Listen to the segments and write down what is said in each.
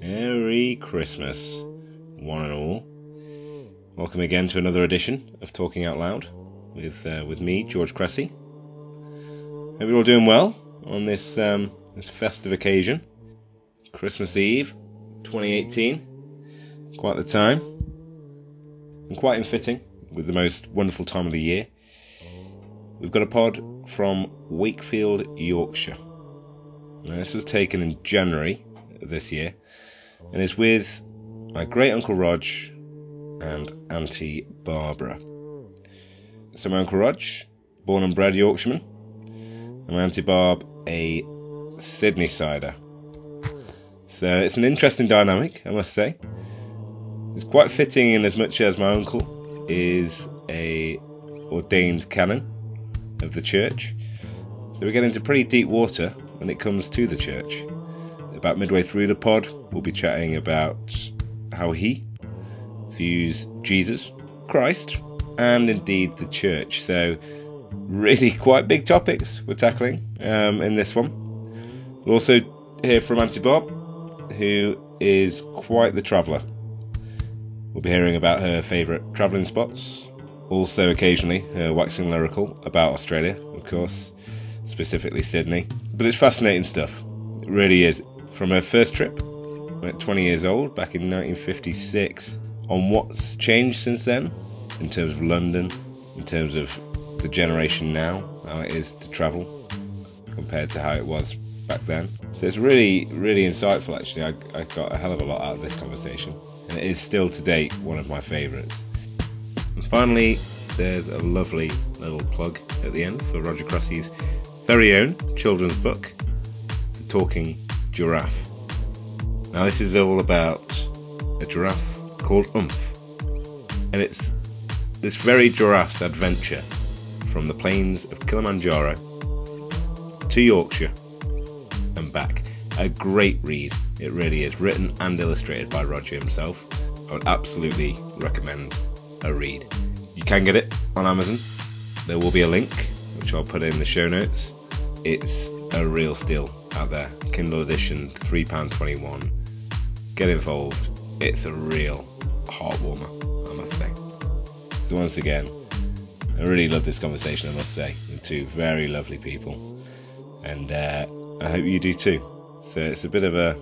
Merry Christmas, one and all. Welcome again to another edition of Talking Out Loud with me, George Cressy. Hope you're all doing well on this festive occasion. Christmas Eve, 2018. Quite the time. And quite in fitting with the most wonderful time of the year. We've got a pod from Wakefield, Yorkshire. Now, this was taken in January of this year, and it's with my great uncle Rog and Auntie Barbara. So my uncle Rog, born and bred Yorkshireman, and my Auntie Barb, a Sydney sider. So it's an interesting dynamic, I must say. It's quite fitting in as much as my uncle is a ordained canon of the church. So we get into pretty deep water when it comes to the church. About midway through the pod, we'll be chatting about how he views Jesus, Christ, and indeed the church. So really quite big topics we're tackling in this one. We'll also hear from Auntie Bob, who is quite the traveller. We'll be hearing about her favourite travelling spots. Also occasionally her waxing lyrical about Australia, of course, specifically Sydney. But it's fascinating stuff. It really is. From her first trip, at 20 years old, back in 1956, on what's changed since then, in terms of London, in terms of the generation now, how it is to travel, compared to how it was back then. So it's really, really insightful, actually. I got a hell of a lot out of this conversation, and it is still to date one of my favourites. And finally, there's a lovely little plug at the end for Roger Cressy's very own children's book, The Talking Giraffe. Now, this is all about a giraffe called Oomph, and it's this very giraffe's adventure from the plains of Kilimanjaro to Yorkshire and back. A great read, it really is, written and illustrated by Roger himself. I would absolutely recommend a read. You can get it on Amazon. There will be a link, which I'll put in the show notes. It's a real steal out there. Kindle edition, £3.21. Get involved. It's a real heart warmer, I must say. So once again, I really love this conversation, I must say, with two very lovely people, and I hope you do too. So it's a bit of a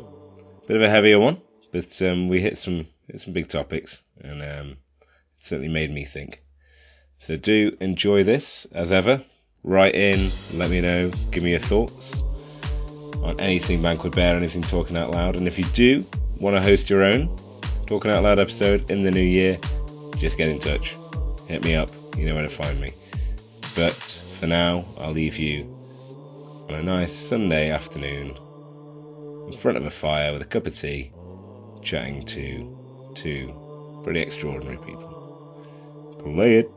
heavier one, but we hit some big topics, and it certainly made me think. So do enjoy this as ever. Write in, let me know, give me your thoughts on anything Bankwood Bear, anything Talking Out Loud. And if you do want to host your own Talking Out Loud episode in the new year, just get in touch. Hit me up. You know where to find me. But for now, I'll leave you on a nice Sunday afternoon in front of a fire with a cup of tea, chatting to two pretty extraordinary people. Play it.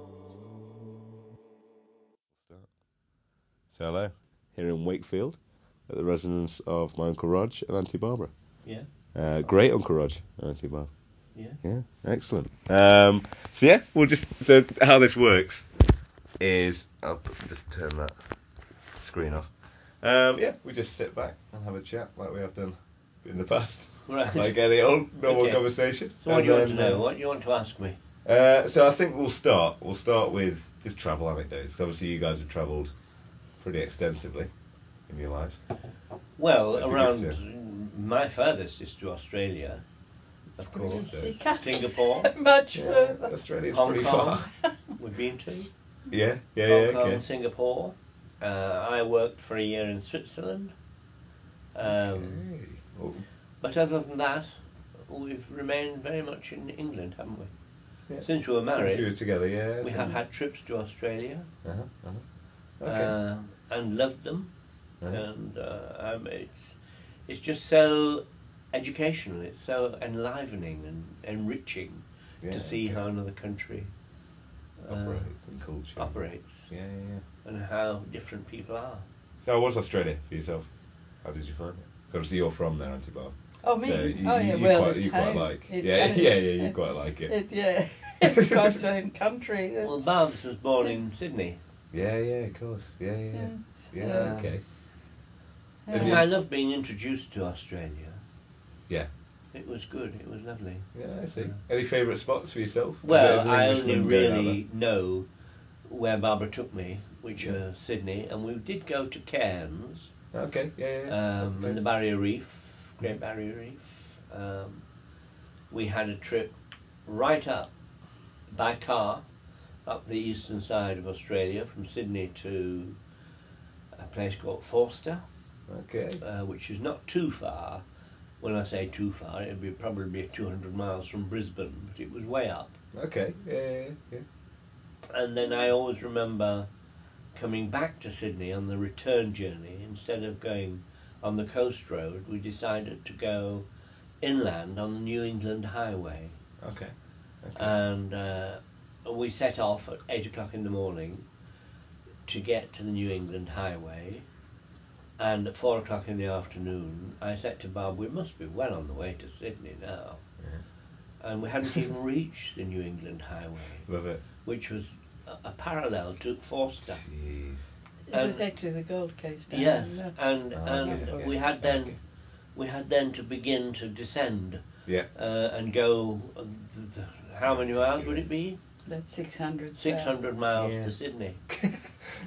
So hello, here in Wakefield, at the residence of my Uncle Rog and Auntie Barbara. Yeah. Great Uncle Rog and Auntie Barbara. Yeah. Yeah, excellent. So how this works is, just turn that screen off. We just sit back and have a chat like we have done in the past. Right. Like any old normal conversation. So what do you want to know? What do you want to ask me? So I think we'll start with just travel anecdotes. Obviously you guys have travelled pretty extensively in your life. Well, around my furthest is to Australia, of course. Singapore. Much further. Australia's pretty far. We've been to. Yeah. Hong Kong, okay. Singapore. I worked for a year in Switzerland. Okay. But other than that, we've remained very much in England, haven't we? Yeah. Since we were married. Since we were together, yeah. We have had trips to Australia. Okay. And loved them. And it's just so educational, it's so enlivening and enriching to see how another country operates and culture operates. Yeah. And how different people are. So how was Australia for yourself? How did you find it? Obviously you're from there, Auntie Barb. Oh, me? So you quite like it. It's God's own country. Well, Barb's was born in Sydney. Yeah, of course. Yeah, okay. Yeah. I love being introduced to Australia. Yeah. It was good. It was lovely. Yeah, I see. Any favourite spots for yourself? Well, I only really know where Barbara took me, which are Sydney, and we did go to Cairns. Okay, yeah, yeah. And the Barrier Reef, Great Barrier Reef. We had a trip right up by car, up the eastern side of Australia, from Sydney to a place called Forster. Okay. Which is not too far. When I say too far, it would be probably 200 miles from Brisbane, but it was way up. Okay, yeah. And then I always remember coming back to Sydney on the return journey. Instead of going on the coast road, we decided to go inland on the New England Highway. Okay. And we set off at 8 o'clock in the morning to get to the New England Highway. And at 4 o'clock in the afternoon, I said to Bob, we must be well on the way to Sydney now. Yeah. And we hadn't even reached the New England Highway. Love it. Which was a parallel to Forster. Jeez. It was actually the Gold Coast. Yes, and we had then to begin to descend. Yeah. And go, how many miles would it be? About 600. 600 miles to Sydney.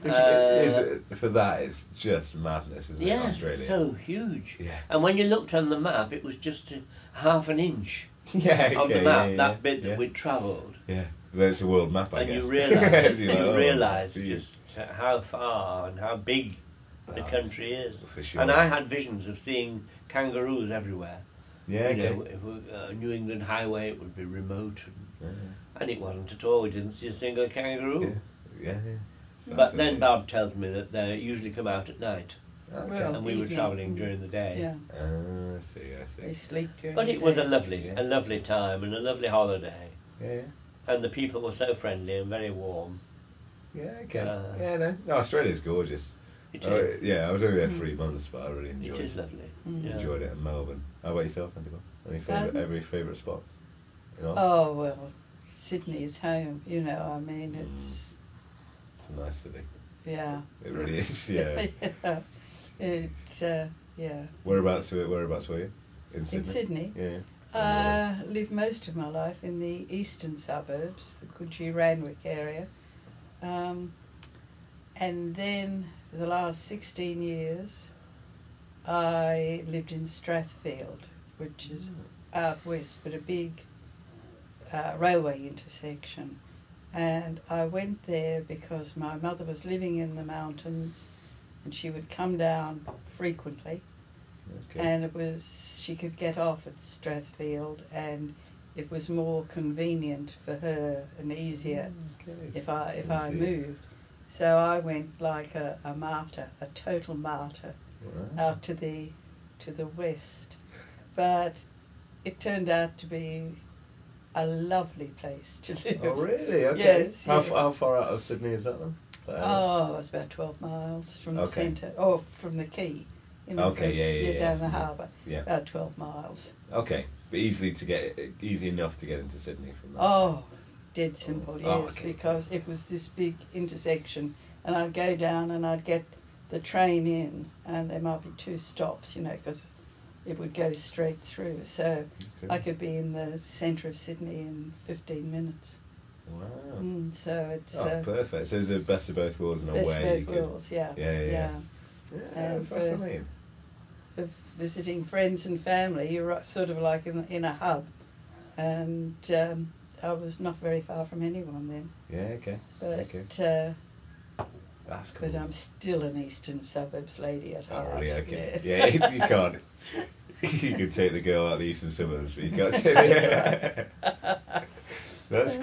For that, it's just madness, isn't it? Yes, it's so huge. Yeah. And when you looked on the map, it was just half an inch on the map, that bit that we'd travelled. Yeah, there's a world map, I guess. You realise just how far and how big the country is. For sure. And I had visions of seeing kangaroos everywhere. Yeah, if New England Highway, it would be remote. And it wasn't at all. We didn't see a single kangaroo. Yeah. But then Barb tells me that they usually come out at night, and we were travelling during the day. Yeah. I see. They sleep during the day. But it was a lovely time and a lovely holiday. Yeah. And the people were so friendly and very warm. Yeah. Okay. No, Australia's gorgeous. It is. I was only there 3 months, but I really enjoyed it. It is lovely. Enjoyed it in Melbourne. How about yourself, Antigone? Any favourite spots? Oh well, Sydney's home. You know, I mean, it's. It's a nice city. Yeah. It really is, yeah. Whereabouts were you? In Sydney? Yeah. I lived most of my life in the eastern suburbs, the Coogee Randwick area. And then for the last 16 years, I lived in Strathfield, which is out west, but a big railway intersection. And I went there because my mother was living in the mountains and she would come down frequently. Okay. And she could get off at Strathfield and it was more convenient for her and easier if I moved. So I went like a total martyr out to the west. But it turned out to be a lovely place to live. Oh, really? Okay. Yes, how far out of Sydney is that then? It was about 12 miles from the centre, or from the quay. Down the harbour. Yeah. About 12 miles. Okay, but easy enough to get into Sydney from that. Oh, dead simple, because it was this big intersection, and I'd go down and I'd get the train in, and there might be two stops, because it would go straight through, so I could be in the centre of Sydney in 15 minutes. Wow. So it's... Oh, perfect. So it's the best of both worlds in a way. Yeah, fascinating. For visiting friends and family, you're sort of like in a hub, and I was not very far from anyone then. Yeah, okay. That's cool. But I'm still an eastern suburbs lady at heart. Oh, really? Okay. Yes. Yeah, you can't. You can take the girl out of the eastern suburbs, but you can't take the That's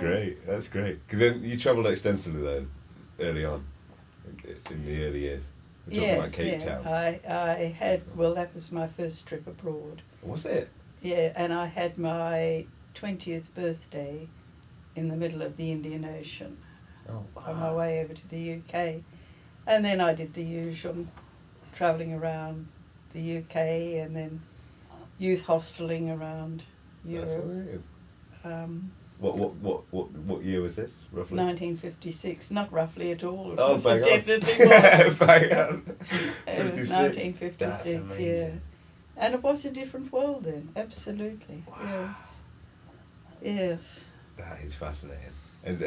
great. Because then you travelled extensively, though, early on, in the early years. We're talking about Cape Town. That was my first trip abroad. Was it? Yeah, and I had my 20th birthday in the middle of the Indian Ocean. Oh, wow. On my way over to the UK. And then I did the usual, travelling around the UK and then youth hosteling around Europe. What year was this, roughly? 1956. Not roughly at all. Oh, bang on. It definitely was. Bang on. It was 1956, That's amazing. And it was a different world then, absolutely. Wow. Yes. Yes. That is fascinating. And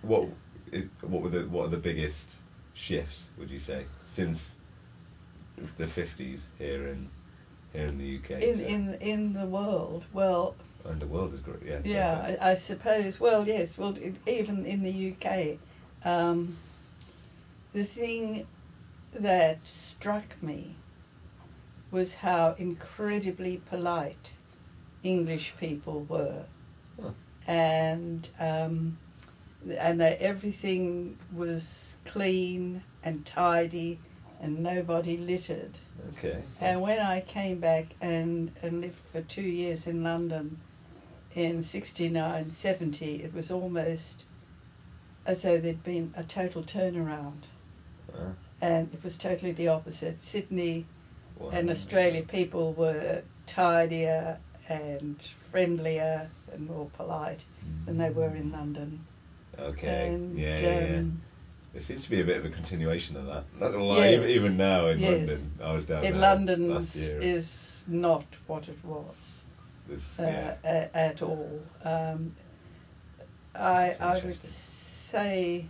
what are the biggest shifts, would you say, since the 50s here in the UK? In the world, well. And the world is great, yeah. Yeah, I suppose. Well, yes. Well, even in the UK, the thing that struck me was how incredibly polite English people were. Huh. And that everything was clean and tidy and nobody littered. Okay. And when I came back and lived for 2 years in London in 69, 70, it was almost as though there'd been a total turnaround. Wow. And it was totally the opposite. Sydney wow. and Australia people were tidier and friendlier and more polite than they were in London. Okay. And, yeah. There seems to be a bit of a continuation of that. Not gonna lie, yes. Even now in yes. London, I was down in London is not what it was at all. I would say,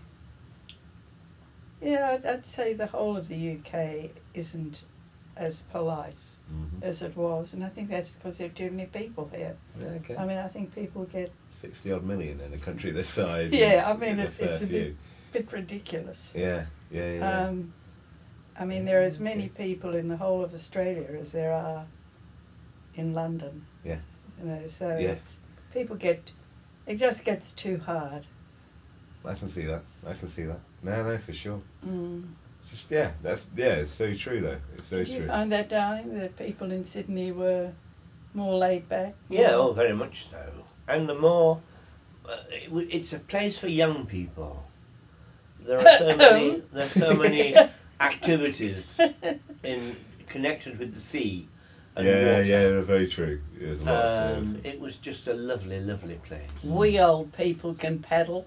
yeah, I'd say the whole of the UK isn't as polite mm-hmm. as it was, and I think that's because there are too many people here. Yeah, okay. I mean, I think people get 60-odd million in a country this size. Yeah, I mean, it's a bit ridiculous. Yeah. I mean, there are as many people in the whole of Australia as there are in London. Yeah. You know, so it just gets too hard. I can see that. No, for sure. Mm. It's just, it's so true though. It's so true. Did you find that, darling, that people in Sydney were more laid back? Yeah, oh, very much so. And the more, it's a place for young people. There are so many activities connected with the sea and water. Yeah, very true. It was just a lovely place. We old people can paddle.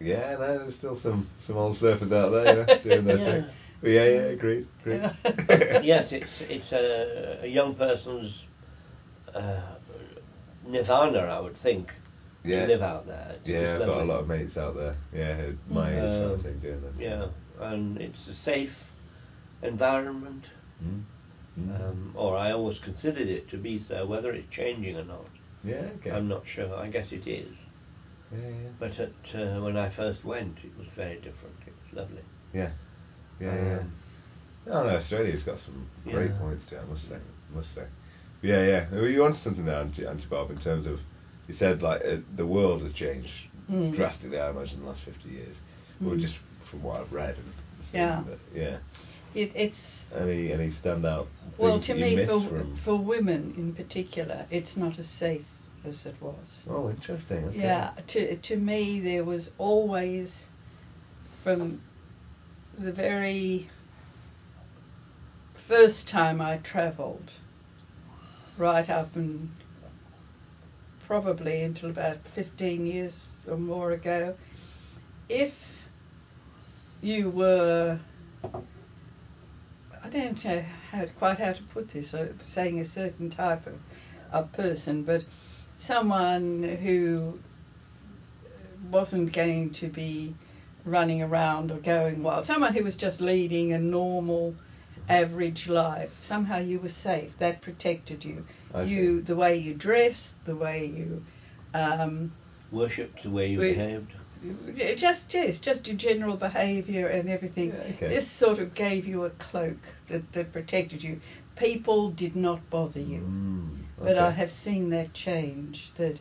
Yeah, no, there's still some old surfers out there doing their thing. But agreed. Yes, it's a young person's nirvana, I would think. Yeah. To live out there. I've got a lot of mates out there. Yeah, my age, I was doing that. Yeah, and it's a safe environment, or I always considered it to be so. Whether it's changing or not, I'm not sure. I guess it is. Yeah. But when I first went, it was very different. It was lovely. Yeah. Australia's got some great points to it. I must say. Yeah. Well, you wanted something there, Auntie Bob, in terms of. You said the world has changed drastically, I imagine, in the last 50 years. Well, just from what I've read and seen. Yeah. But, yeah. It's any standout things for women in particular, it's not as safe as it was. Oh, interesting. Okay. Yeah. To me, there was always, from the very first time I travelled, right up and probably until about 15 years or more ago, if you were, I don't know quite how to put this, I'm saying a certain type of person, but someone who wasn't going to be running around or going wild, someone who was just leading a normal average life, somehow you were safe. That protected you. The way you dressed, the way you worshipped, the way you behaved. Just your general behaviour and everything. Yeah, okay. This sort of gave you a cloak that protected you. People did not bother you. Okay. But I have seen that change. That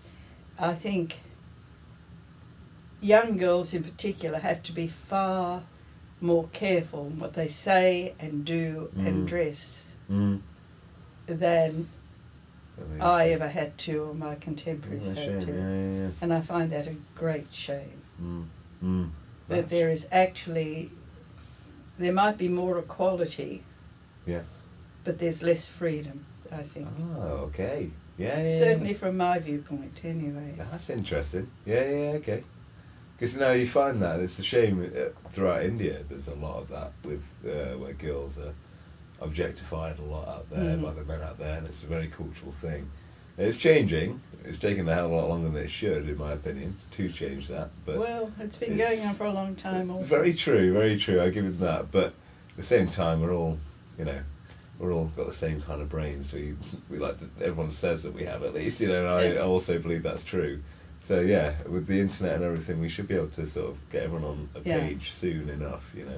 I think young girls in particular have to be far more careful in what they say and do and dress than I ever had to, or my contemporaries had to. Yeah. And I find that a great shame. That there is actually, there might be more equality, but there's less freedom, I think. Oh, okay. Yeah. Certainly from my viewpoint, anyway. That's interesting. Yeah, okay. Because now you find that, it's a shame throughout India there's a lot of that with where girls are objectified a lot up there by the men up there, and it's a very cultural thing. It's changing. It's taken a hell of a lot longer than it should, in my opinion, to change that. But well, it's been going on for a long time also. Very true, very true. I give it that. But at the same time, we're all, you know, we're all got the same kind of brains. So we like to, everyone says that we have at least, you know, and I also believe that's true. So yeah, with the internet and everything, we should be able to sort of get everyone on a page soon enough, you know,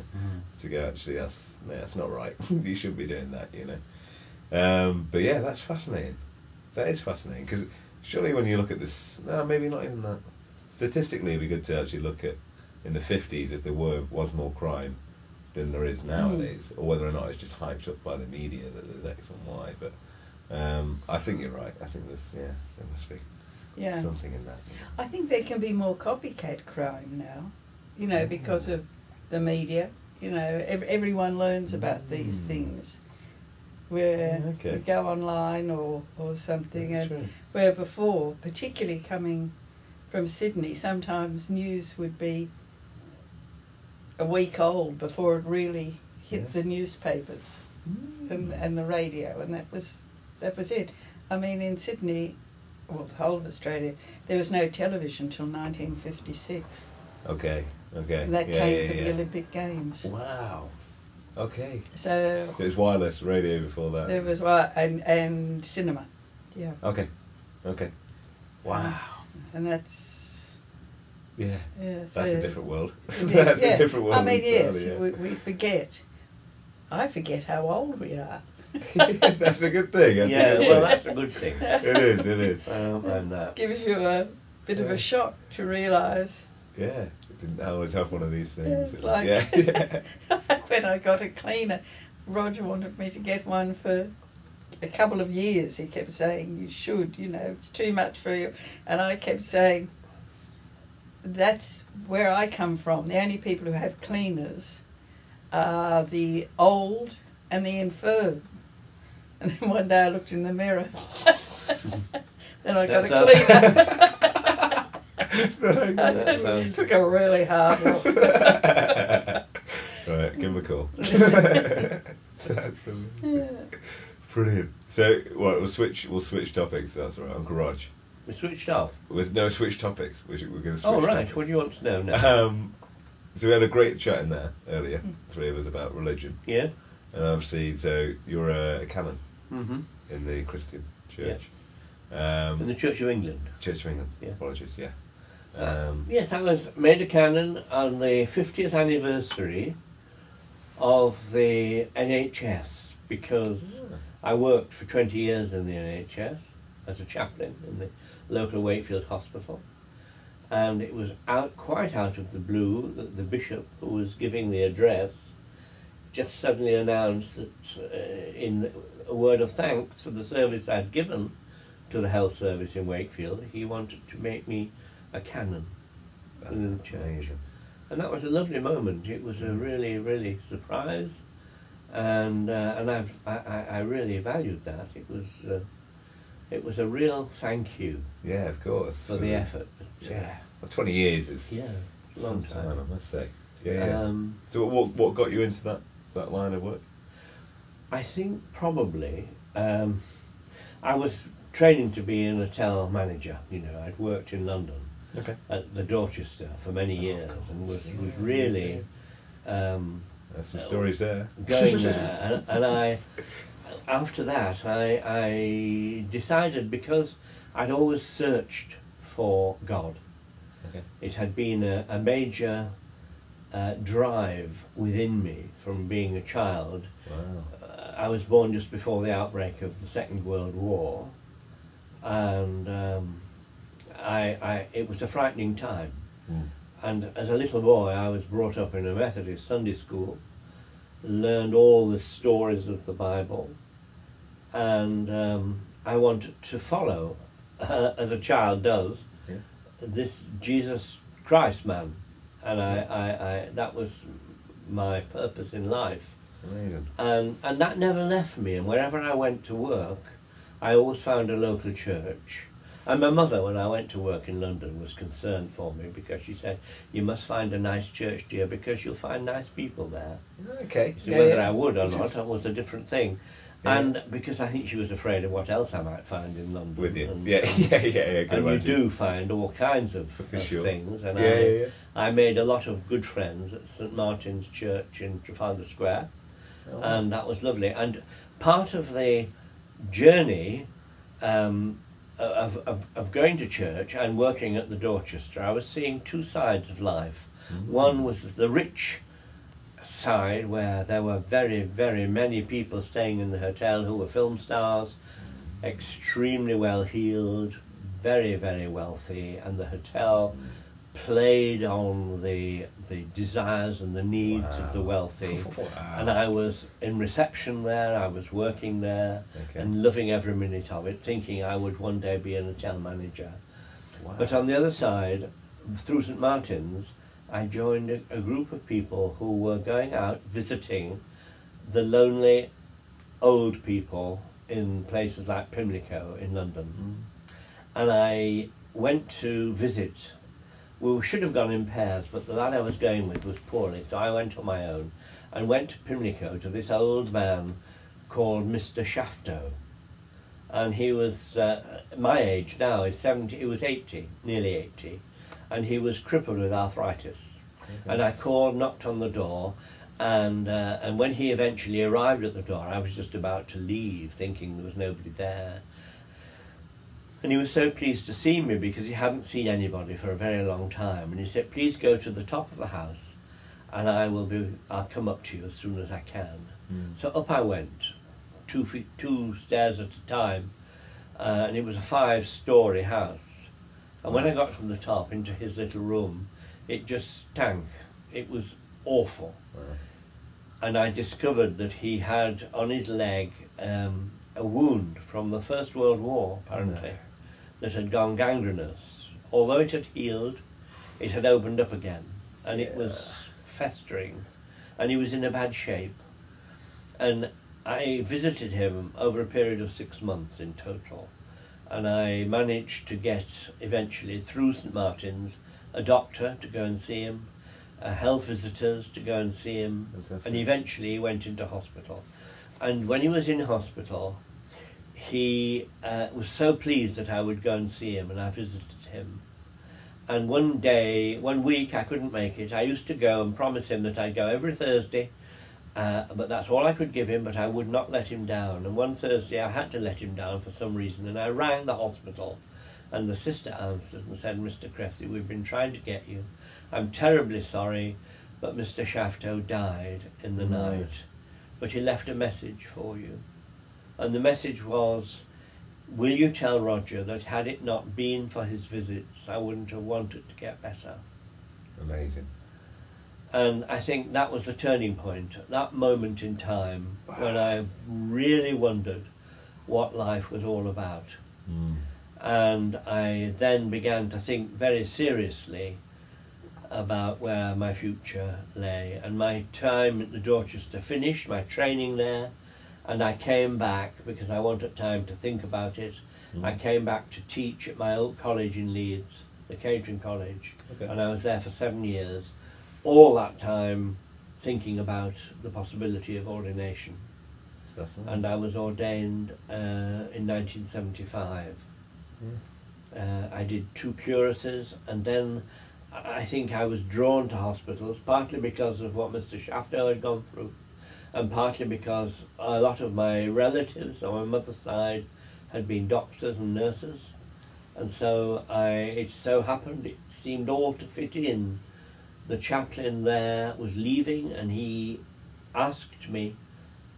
to go, actually, that's not right. You shouldn't be doing that, you know. But yeah, that's fascinating. That is fascinating, because surely when you look at this, no, maybe not even that. Statistically, it'd be good to actually look at in the 50s if there was more crime than there is nowadays, or whether or not it's just hyped up by the media that there's X and Y. But I think you're right. I think there's there must be something in that. Yeah. I think there can be more copycat crime now, you know, because of the media. You know, everyone learns about these things. Where you go online or something, and where before, particularly coming from Sydney, sometimes news would be a week old before it really hit the newspapers and the radio, and that was it. I mean, in Sydney, well, the whole of Australia, there was no television till 1956. Okay. And that came from the Olympic Games. Wow. Okay. So it was wireless radio before that. There was and cinema. Yeah. Okay. Wow. And that's. Yeah. So that's a different world. That's a different world. I mean, we forget. I forget how old we are. That's a good thing. That's a good thing. It is. Gives you a bit of a shock to realise. Yeah, I always have one of these things. It's like when I got a cleaner, Roger wanted me to get one for a couple of years. He kept saying, you should, you know, it's too much for you. And I kept saying, that's where I come from. The only people who have cleaners are the old and the infirm. And then one day I looked in the mirror. Then I got a cleaner. It took a really hard look. Right, give him a call. That's brilliant. So, well, we'll switch topics. That's right, Uncle Rog. We switched off. Switch topics. We're going to switch. Oh right, topics. What do you want to know now? So we had a great chat in there earlier, three of us, about religion. Yeah. And obviously, so you're a canon in the Christian Church. Yeah. In the Church of England. Yeah. Apologies. Yeah. Yes, I was made a canon on the 50th anniversary of the NHS, because I worked for 20 years in the NHS as a chaplain in the local Wakefield Hospital, and it was quite out of the blue that the bishop, who was giving the address, just suddenly announced that in a word of thanks for the service I'd given to the health service in Wakefield, he wanted to make me a canon in the church. And that was a lovely moment. It was a really, really surprise, and I really valued that. It was a real thank you. Yeah, of course. For the effort. Yeah. Well, 20 years is a long time, I must say. Yeah. So what got you into that line of work? I think probably I was training to be an hotel manager. You know, I'd worked in London. Okay. At the Dorchester for many years, and was really there's some stories there going there, and I after that I decided, because I'd always searched for God. Okay. It had been a major drive within me from being a child. Wow. I was born just before the outbreak of the Second World War, and it was a frightening time. And as a little boy, I was brought up in a Methodist Sunday school, learned all the stories of the Bible, and I wanted to follow, as a child does, this Jesus Christ man, and I that was my purpose in life. Amazing. And that never left me, and wherever I went to work, I always found a local church. And my mother, when I went to work in London, was concerned for me because she said, you must find a nice church, dear, because you'll find nice people there. Okay. So yeah, whether I would or not was a different thing. Yeah. And because I think she was afraid of what else I might find in London. With you. And you do find all kinds of sure. things. And I made a lot of good friends at St. Martin's Church in Trafalgar Square. Oh. And that was lovely. And part of the journey of going to church and working at the Dorchester, I was seeing two sides of life. Mm-hmm. One was the rich side, where there were very, very many people staying in the hotel who were film stars, extremely well-heeled, very, very wealthy, and the hotel played on the desires and the needs wow. of the wealthy. Wow. And I was in reception there, I was working there, okay. and loving every minute of it, thinking I would one day be an hotel manager. Wow. But on the other side, through St. Martin's, I joined a group of people who were going out visiting the lonely old people in places like Pimlico in London. Mm. And I went to visit. We should have gone in pairs, but the lad I was going with was poorly, so I went on my own and went to Pimlico to this old man called Mr. Shafto. And he was my age now, he's 70, he was 80, nearly 80. And he was crippled with arthritis. Okay. And I called, knocked on the door, and when he eventually arrived at the door, I was just about to leave, thinking there was nobody there. And he was so pleased to see me because he hadn't seen anybody for a very long time. And he said, please go to the top of the house and I'll come up to you as soon as I can. Mm. So up I went, 2 feet, 2 stairs at a time, and it was a 5-storey house. And when I got from the top into his little room, it just stank. It was awful. Wow. And I discovered that he had on his leg a wound from the First World War, apparently, that had gone gangrenous. Although it had healed, it had opened up again, and it was festering, and he was in a bad shape. And I visited him over a period of 6 months in total. And I managed to get, eventually, through St. Martin's, a doctor to go and see him, health visitors to go and see him, and eventually he went into hospital. And when he was in hospital, he was so pleased that I would go and see him, and I visited him. And one week, I couldn't make it. I used to go and promise him that I'd go every Thursday, but that's all I could give him, but I would not let him down. And one Thursday I had to let him down for some reason, and I rang the hospital, and the sister answered and said, Mr. Cressy, we've been trying to get you. I'm terribly sorry, but Mr. Shafto died in the night, but he left a message for you. And the message was, will you tell Roger that had it not been for his visits, I wouldn't have wanted to get better. Amazing. And I think that was the turning point, that moment in time when I really wondered what life was all about. Mm. And I then began to think very seriously about where my future lay. And my time at the Dorchester finished, my training there, and I came back because I wanted time to think about it. Mm. I came back to teach at my old college in Leeds, the Catering College, and I was there for 7 years. All that time thinking about the possibility of ordination. And I was ordained in 1975. Yeah. I did 2 curacies, and then I think I was drawn to hospitals, partly because of what Mr. Shafto had gone through, and partly because a lot of my relatives on my mother's side had been doctors and nurses, and so it so happened, it seemed all to fit in. The chaplain there was leaving, and he asked me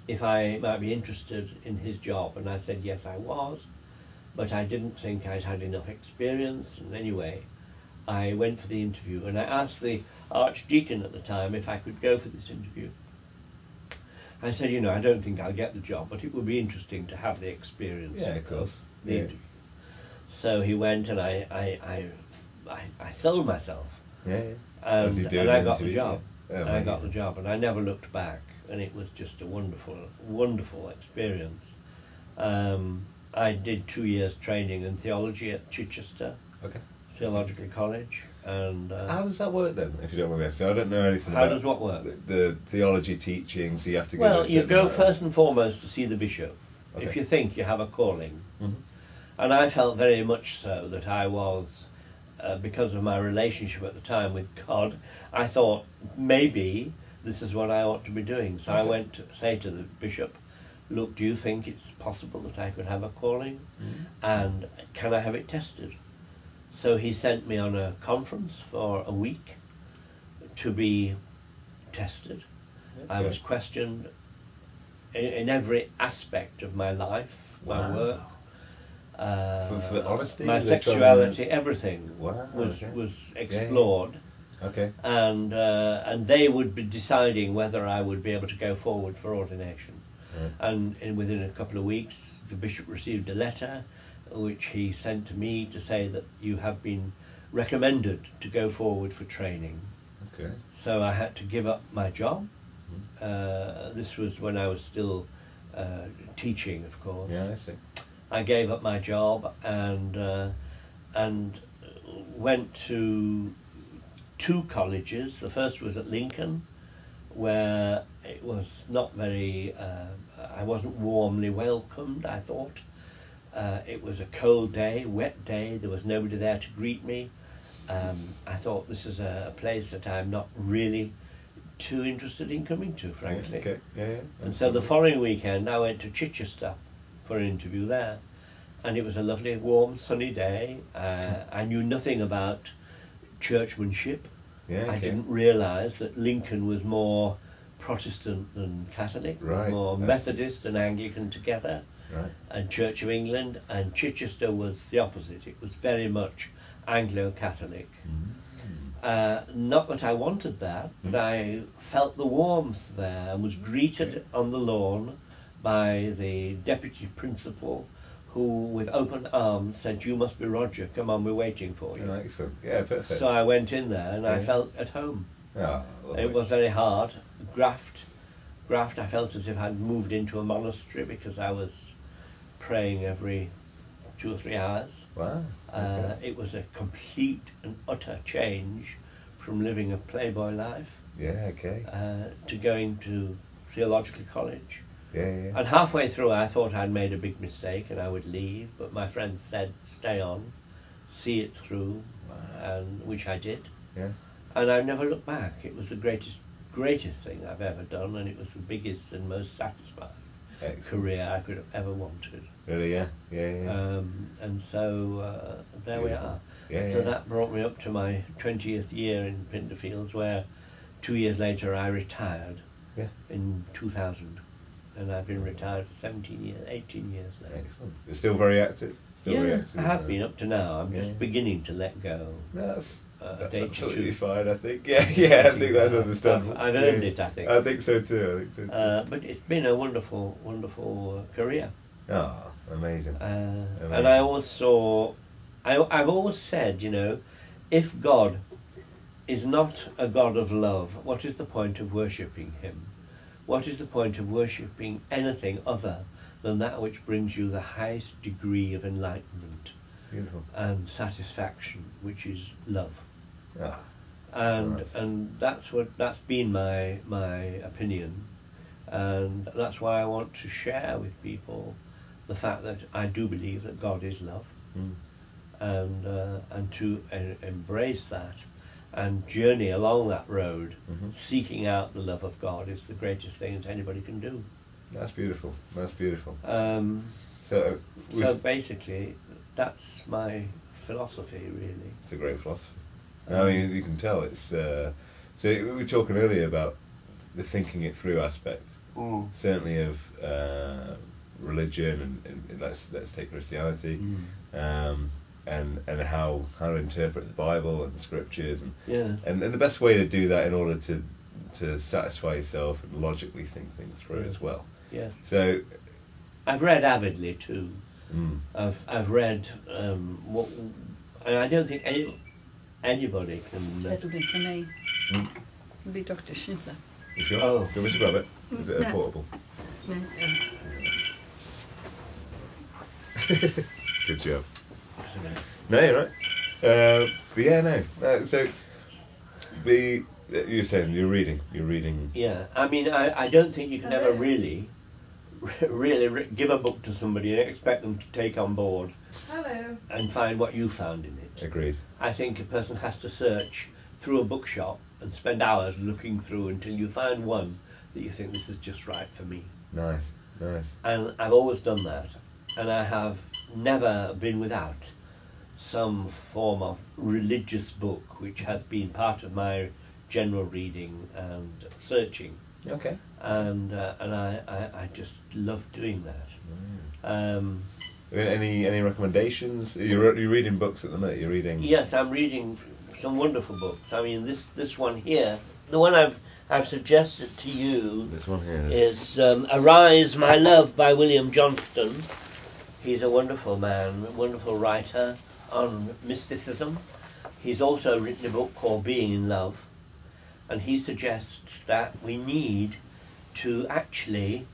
if I might be interested in his job, and I said yes I was, but I didn't think I'd had enough experience, and anyway I went for the interview, and I asked the Archdeacon at the time if I could go for this interview. I said, you know, I don't think I'll get the job, but it would be interesting to have the experience of the interview. So he went, and I sold myself. And I got the job. Yeah. I got the job, and I never looked back, and it was just a wonderful, wonderful experience. I did 2 years training in theology at Chichester, okay, Theological College. And how does that work then, if you don't mind me asking? I don't know anything about it. How does what work? The theology teaching, so you have to go... Well, you go first and foremost to see the bishop, okay, if you think you have a calling. Mm-hmm. And I felt very much so that I was, because of my relationship at the time with God, I thought maybe this is what I ought to be doing. So okay, I went to say to the bishop, look, do you think it's possible that I could have a calling? Mm-hmm. And can I have it tested? So he sent me on a conference for a week to be tested. Okay. I was questioned in every aspect of my life, wow, my work, for honesty, my sexuality, everything, wow, was explored. Yeah. Okay. And they would be deciding whether I would be able to go forward for ordination. Yeah. And within a couple of weeks, the bishop received a letter, which he sent to me to say that you have been recommended to go forward for training. Okay. So I had to give up my job. Mm-hmm. This was when I was still teaching, of course. Yeah, I see. I gave up my job and went to two colleges. The first was at Lincoln, where it was not very... I wasn't warmly welcomed, I thought. It was a cold day, wet day, there was nobody there to greet me. I thought this is a place that I'm not really too interested in coming to, frankly. Yeah, okay. Yeah, yeah. And so the following weekend I went to Chichester for an interview there. And it was a lovely, warm, sunny day. I knew nothing about churchmanship. Yeah, okay. I didn't realise that Lincoln was more Protestant than Catholic, right, more Methodist and Anglican together. Right. And Church of England, and Chichester was the opposite. It was very much Anglo-Catholic. Mm-hmm. Not that I wanted that, but I felt the warmth there and was greeted on the lawn by the deputy principal, who with open arms said, you must be Roger, come on, we're waiting for you. Oh, excellent. Yeah, perfect. So I went in there and I felt at home. Oh, it was very hard. Graft, I felt as if I'd moved into a monastery because I was praying every 2 or 3 hours. Wow. Okay. It was a complete and utter change from living a playboy life. Yeah, okay. To going to theological college. Yeah, yeah. And halfway through I thought I'd made a big mistake and I would leave, but my friend said, stay on, see it through, wow, and which I did. Yeah. And I never looked back. It was the greatest thing I've ever done, and it was the biggest and most satisfying career I could have ever wanted. Really, yeah, yeah, yeah. And so there we are. Yeah, so that brought me up to my 20th year in Pinterfields, where 2 years later I retired in 2000, and I've been retired for 18 years now. Excellent. You're still very active. Still very active. I have been up to now. I'm just beginning to let go. That's absolutely fine, I think. Yeah, I think that's understandable. I've earned it, I think. I think so too. But it's been a wonderful, wonderful career. Oh, amazing. Amazing. And I always saw, I've always said, you know, if God is not a God of love, what is the point of worshipping him? What is the point of worshipping anything other than that which brings you the highest degree of enlightenment? Beautiful. And satisfaction, which is love. Ah, and that's been my opinion, and that's why I want to share with people the fact that I do believe that God is love, and to embrace that and journey along that road, seeking out the love of God is the greatest thing that anybody can do. That's beautiful. That's beautiful. So basically, that's my philosophy, really. It's a great philosophy. I mean, you can tell it's... so we were talking earlier about the thinking it through aspect, certainly of religion and let's take Christianity, and how to interpret the Bible and the scriptures, and the best way to do that in order to satisfy yourself and logically think things through as well. Yeah. So I've read avidly too. I've read and I don't think anybody can. That'll be for me. It'll be Dr. Schindler. You sure? Oh, do you want me to grab it? Is it portable? No. Good job. No, you're right. But yeah, no. So the you're saying you're reading. Yeah, I mean, I don't think you can ever really give a book to somebody and expect them to take on board and find what you found in it. Agreed. I think a person has to search through a bookshop and spend hours looking through until you find one that you think this is just right for me. Nice. And I've always done that, and I have never been without some form of religious book which has been part of my general reading and searching. Okay. And I just love doing that. Mm. Any recommendations? You're reading books at the minute. You're reading. Yes, I'm reading some wonderful books. I mean, this one here, the one I've suggested to you. This one here is Arise, My Love by William Johnston. He's a wonderful man, a wonderful writer on mysticism. He's also written a book called Being in Love. And he suggests that we need to actually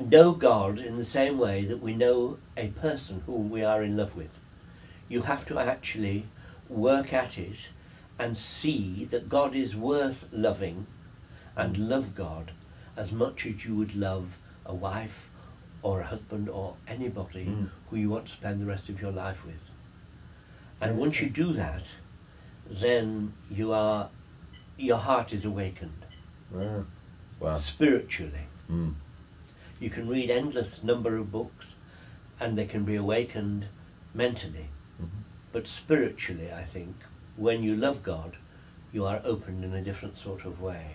know God in the same way that we know a person whom we are in love with. You have to actually work at it and see that God is worth loving, and love God as much as you would love a wife or a husband or anybody who you want to spend the rest of your life with. And once you do that, then your heart is awakened. Wow. Spiritually. Mm. You can read endless number of books and they can be awakened mentally. Mm-hmm. But spiritually, I think, when you love God, you are opened in a different sort of way.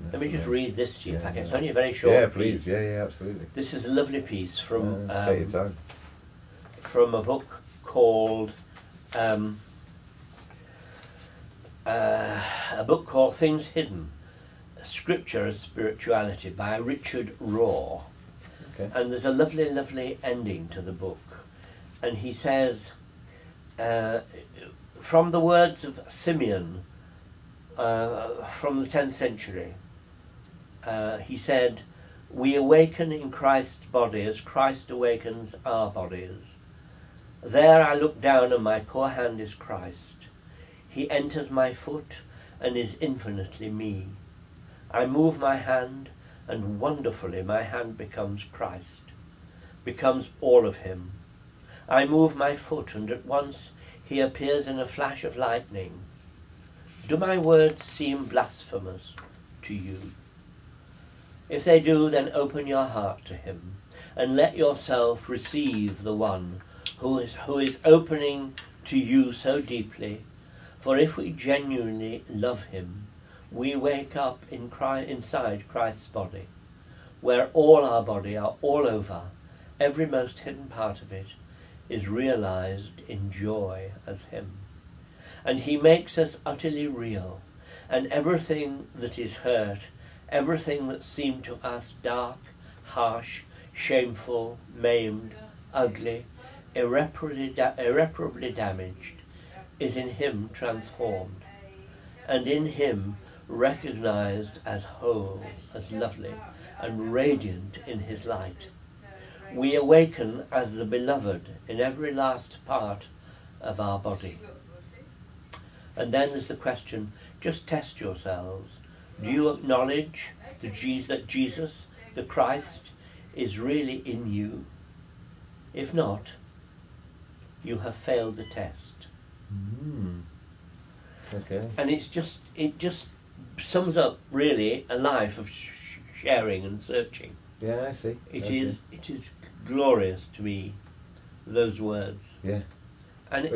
That's Let me just read this to you, if I can. It's only a very short piece. Please. Yeah, absolutely. This is a lovely piece from a book called... a book called Things Hidden, Scripture as Spirituality by Richard Rohr. Okay. And there's a lovely, lovely ending to the book. And he says, from the words of Simeon from the 10th century, he said, "We awaken in Christ's body as Christ awakens our bodies. There I look down and my poor hand is Christ. He enters my foot and is infinitely me. I move my hand and wonderfully my hand becomes Christ, becomes all of him. I move my foot and at once he appears in a flash of lightning. Do my words seem blasphemous to you? If they do, then open your heart to him and let yourself receive the one who is opening to you so deeply. For if we genuinely love him, we wake up inside Christ's body, where all our body are all over, every most hidden part of it is realized in joy as him. And he makes us utterly real, and everything that is hurt, everything that seemed to us dark, harsh, shameful, maimed, ugly, irreparably damaged, is in him transformed, and in him recognized as whole, as lovely, and radiant in his light. We awaken as the beloved in every last part of our body." And then there's the question, just test yourselves. Do you acknowledge that Jesus, the Christ, is really in you? If not, you have failed the test. Mm. Okay. And it just sums up really a life of sharing and searching. Yeah, I see. It is glorious to me, those words. Yeah. And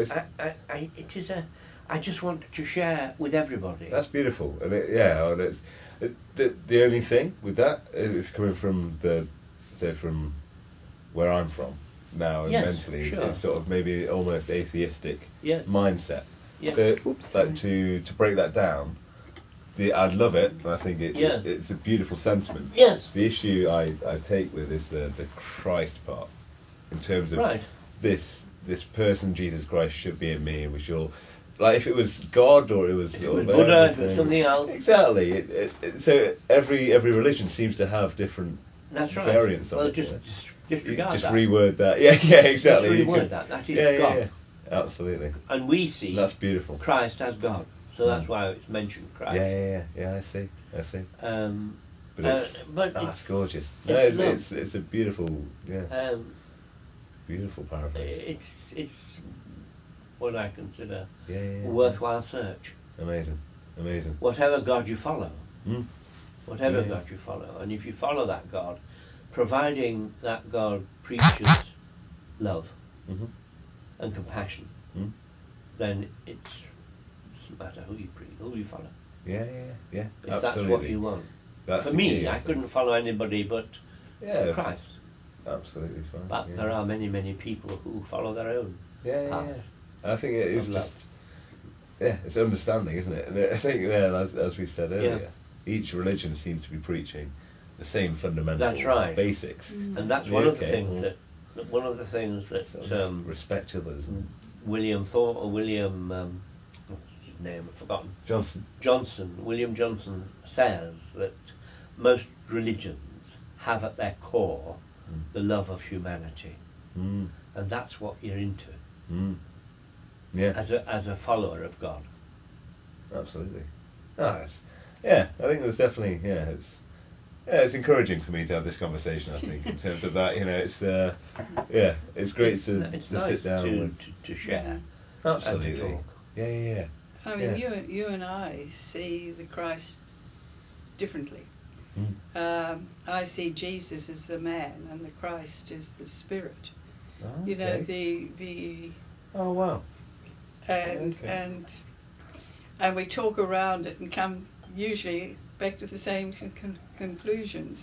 I just want to share with everybody. That's beautiful, and the only thing with that, if coming from from where I'm from now, and mentally, is sort of maybe almost atheistic mindset. Yeah. So, like to break that down, I'd love it, and I think it's a beautiful sentiment. Yes. The issue I take with is the Christ part, in terms of this person Jesus Christ should be in me, and we should all, like, if it was God or it was Buddha, if it was something else. Exactly. So every religion seems to have different That's right. Variants well, of it, disregard just that. Just reword that. Yeah, yeah, exactly. Just reword that. That is God. Yeah, yeah. Absolutely. And we see. That's beautiful. Christ as God. So that's why it's mentioned Christ. Yeah. I see. But it's gorgeous. It's a beautiful, beautiful paraphrase. It's what I consider a worthwhile search. Amazing. Whatever God you follow, God you follow, and if you follow that God, providing that God preaches love and compassion, then it's. Doesn't matter who you follow. Yeah. If absolutely. That's what you want. For me, I couldn't follow anybody but Christ. Absolutely fine. But there are many people who follow their own. I think it is just. Yeah, it's understanding, isn't it? And I think as we said earlier, each religion seems to be preaching the same fundamental basics, and that's one of the things that respect others. William Johnson says that most religions have at their core the love of humanity, and that's what you're into as a follower of God. Absolutely. Nice. I think there's definitely it's encouraging for me to have this conversation, I think, in terms of that, it's it's great to nice sit down to share. Absolutely. And to talk. Yeah. I mean, you and I see the Christ differently. I see Jesus as the man, and the Christ as the spirit. Okay. The. Oh wow. And we talk around it and come usually back to the same conclusions.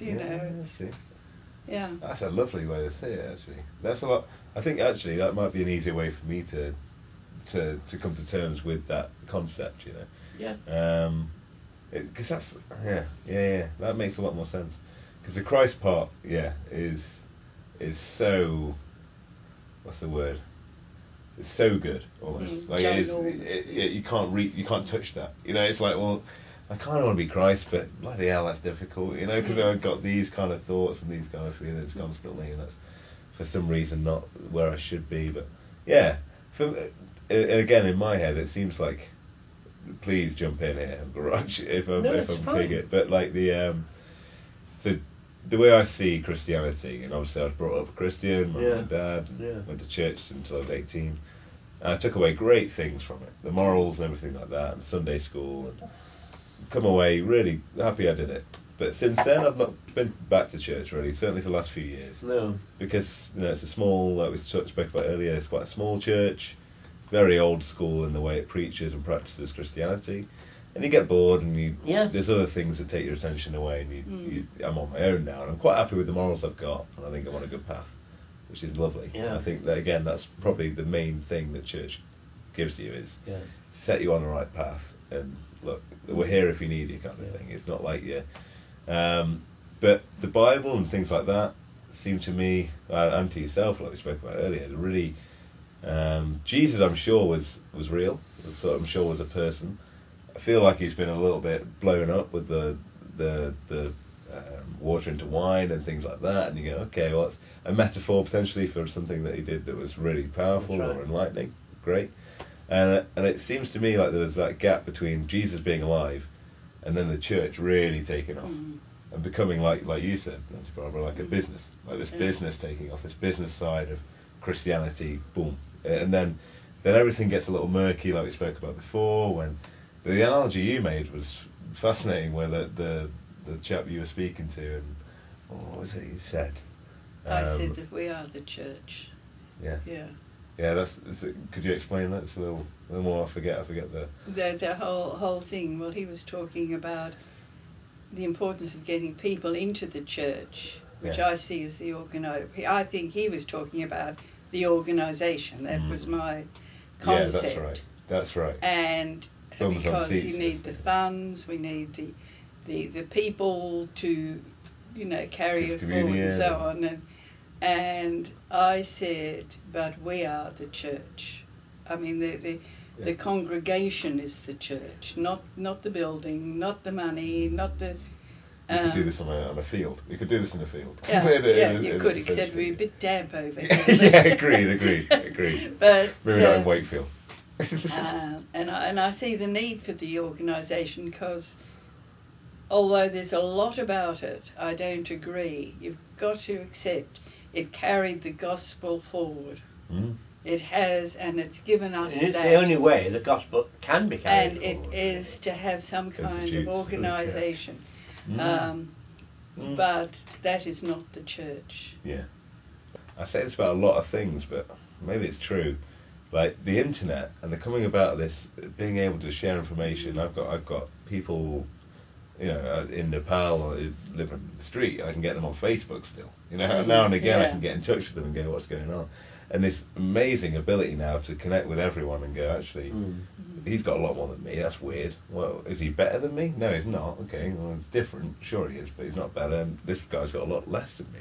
That's a lovely way to say it. Actually, that's a lot. I think actually that might be an easier way for me to come to terms with that concept, because that's that makes a lot more sense, because the Christ part is so, what's the word, it's so good almost, like it is, you can't touch that, it's like, well, I kind of want to be Christ, but bloody hell, that's difficult, because I've got these kind of thoughts and these kind of feelings constantly, and that's for some reason not where I should be, but again, in my head, it seems like, please jump in here, Garage, if I'm big it. But like so the way I see Christianity, and obviously I was brought up Christian, my mum and dad, went to church until I was 18. And I took away great things from it, the morals and everything like that, and Sunday school, and come away really happy I did it. But since then, I've not been back to church really, certainly for the last few years. No, because it's a small, like we spoke about earlier, it's quite a small church. Very old school in the way it preaches and practices Christianity, and you get bored, and there's other things that take your attention away, and I'm on my own now, and I'm quite happy with the morals I've got, and I think I'm on a good path, which is lovely. Yeah. I think that, again, that's probably the main thing that church gives you, is set you on the right path, and look, we're here if you need you, kind of thing. It's not like you, but the Bible and things like that seem to me, and to yourself, like we spoke about earlier, really. Jesus, I'm sure, was real. I'm sure was a person. I feel like he's been a little bit blown up with the water into wine and things like that. And you go, okay, well, it's a metaphor potentially for something that he did that was really powerful or enlightening. Great. And it seems to me like there was that gap between Jesus being alive and then the church really taking off and becoming like you said, Barbara, like a business, like this business taking off, this business side of Christianity, boom, and then everything gets a little murky, like we spoke about before. When the analogy you made was fascinating, where the chap you were speaking to, and what was it you said? I said that we are the church. Yeah. That's could you explain that? It's a little more. I forget the whole thing. Well, he was talking about the importance of getting people into the church, which I see as the I think he was talking about the organisation. That was my concept. Yeah, that's right. And because you need the funds, we need the people to, carry it forward and so on. And I said, but we are the church. I mean, the congregation is the church, not the building, not the money, not the We could do this on a field. We could do this in a field. Yeah, you could, except we're a bit damp over here. Yeah, agreed. But we're in Wakefield. And I see the need for the organisation because, although there's a lot about it, I don't agree. You've got to accept it carried the gospel forward. Mm. It has, and it's given us that. It's the only way the gospel can be carried forward. And it is to have some kind of organisation. Mm. But that is not the church. Yeah. I say this about a lot of things, but maybe it's true. Like the internet and the coming about of this, being able to share information. I've got people, you know, in Nepal or live on the street. I can get them on Facebook still. You know, now and again I can get in touch with them and go, what's going on? And this amazing ability now to connect with everyone and go, actually, he's got a lot more than me. That's weird. Well, is he better than me? No, he's not. Okay, well, he's different. Sure he is, but he's not better. And this guy's got a lot less than me.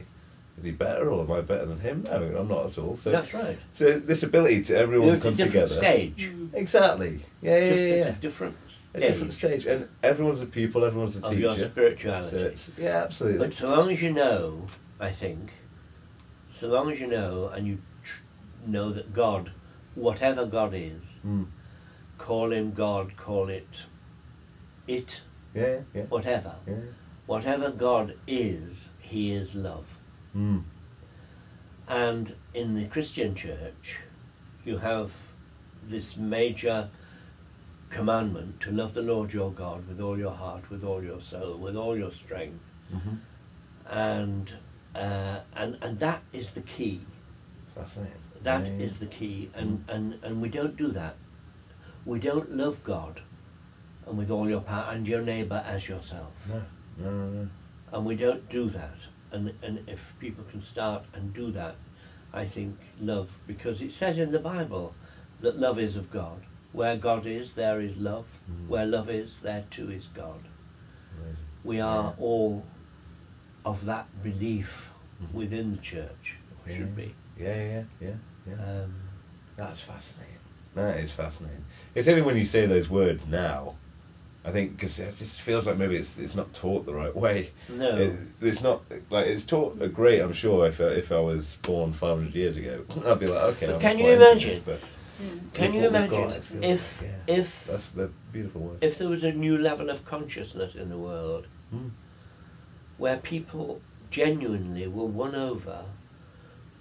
Is he better, or am I better than him? No, I'm not at all. So that's right. So this ability to everyone come together. Stage. Exactly. Yeah. Just at a different stage. A different stage, and everyone's a pupil. Everyone's a teacher. Of your spirituality. So yeah, absolutely. But so long as you know, I think, so long as you know, and you know that God, whatever God is, call him God, call it, whatever. Yeah. Whatever God is, he is love. Mm. And in the Christian church, you have this major commandment to love the Lord your God with all your heart, with all your soul, with all your strength, and that is the key. Fascinating. That is the key, and we don't do that. We don't love God, and with all your power, and your neighbour as yourself. No. And we don't do that. And if people can start and do that, I think love, because it says in the Bible that love is of God. Where God is, there is love. Where love is, there too is God. Amazing. We are all of that belief within the church, or should be. Yeah. That's fascinating. That is fascinating. It's only when you say those words now, I think, because it just feels like maybe it's not taught the right way. No, it's not like it's taught great. I'm sure if I was born 500 years ago, I'd be like, okay. But can you imagine? Can you imagine if that's the beautiful word. If there was a new level of consciousness in the world, where people genuinely were won over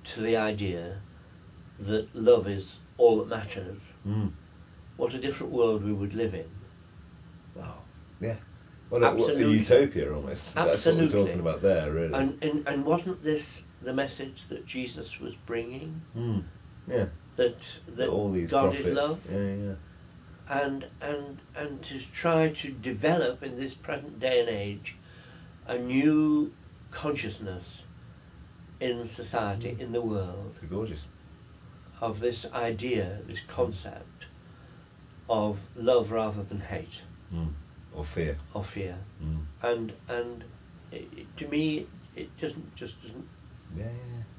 to the idea that love is all that matters, what a different world we would live in. Oh, yeah. What a utopia almost. Absolutely. That's what we're talking about there, really. And wasn't this the message that Jesus was bringing? Mm. Yeah. That all these God prophets. Is love. Yeah. And to try to develop in this present day and age a new consciousness in society, in the world. It's gorgeous. Of this idea, this concept of love rather than hate. Or fear. And it, to me, it doesn't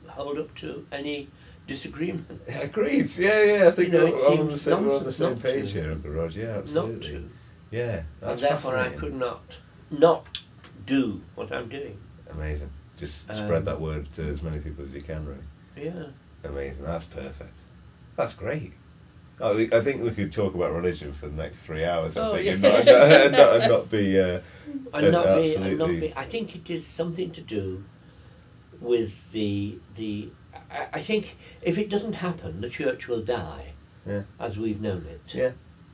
hold up to any disagreement. Agreed. Yeah. I think we're on the same page here, Uncle Roger. Yeah, absolutely. Not to. Yeah, that's and therefore I could not do what I'm doing. Amazing. Just spread that word to as many people as you can, really. Yeah. Amazing. That's perfect. That's great. Oh, I think we could talk about religion for the next 3 hours. And not be. I think it is something to do with the. I think if it doesn't happen, the church will die, as we've known it. Yeah,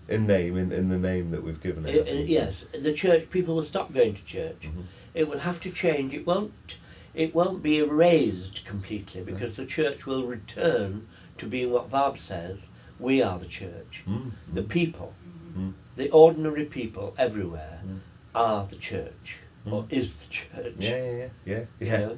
in the name that we've given it. Yes, the church. People will stop going to church. Mm-hmm. It will have to change. It won't be erased completely because the church will return to being what Barb says. We are the church. The people, the ordinary people everywhere, are the church, or is the church. Yeah. You know?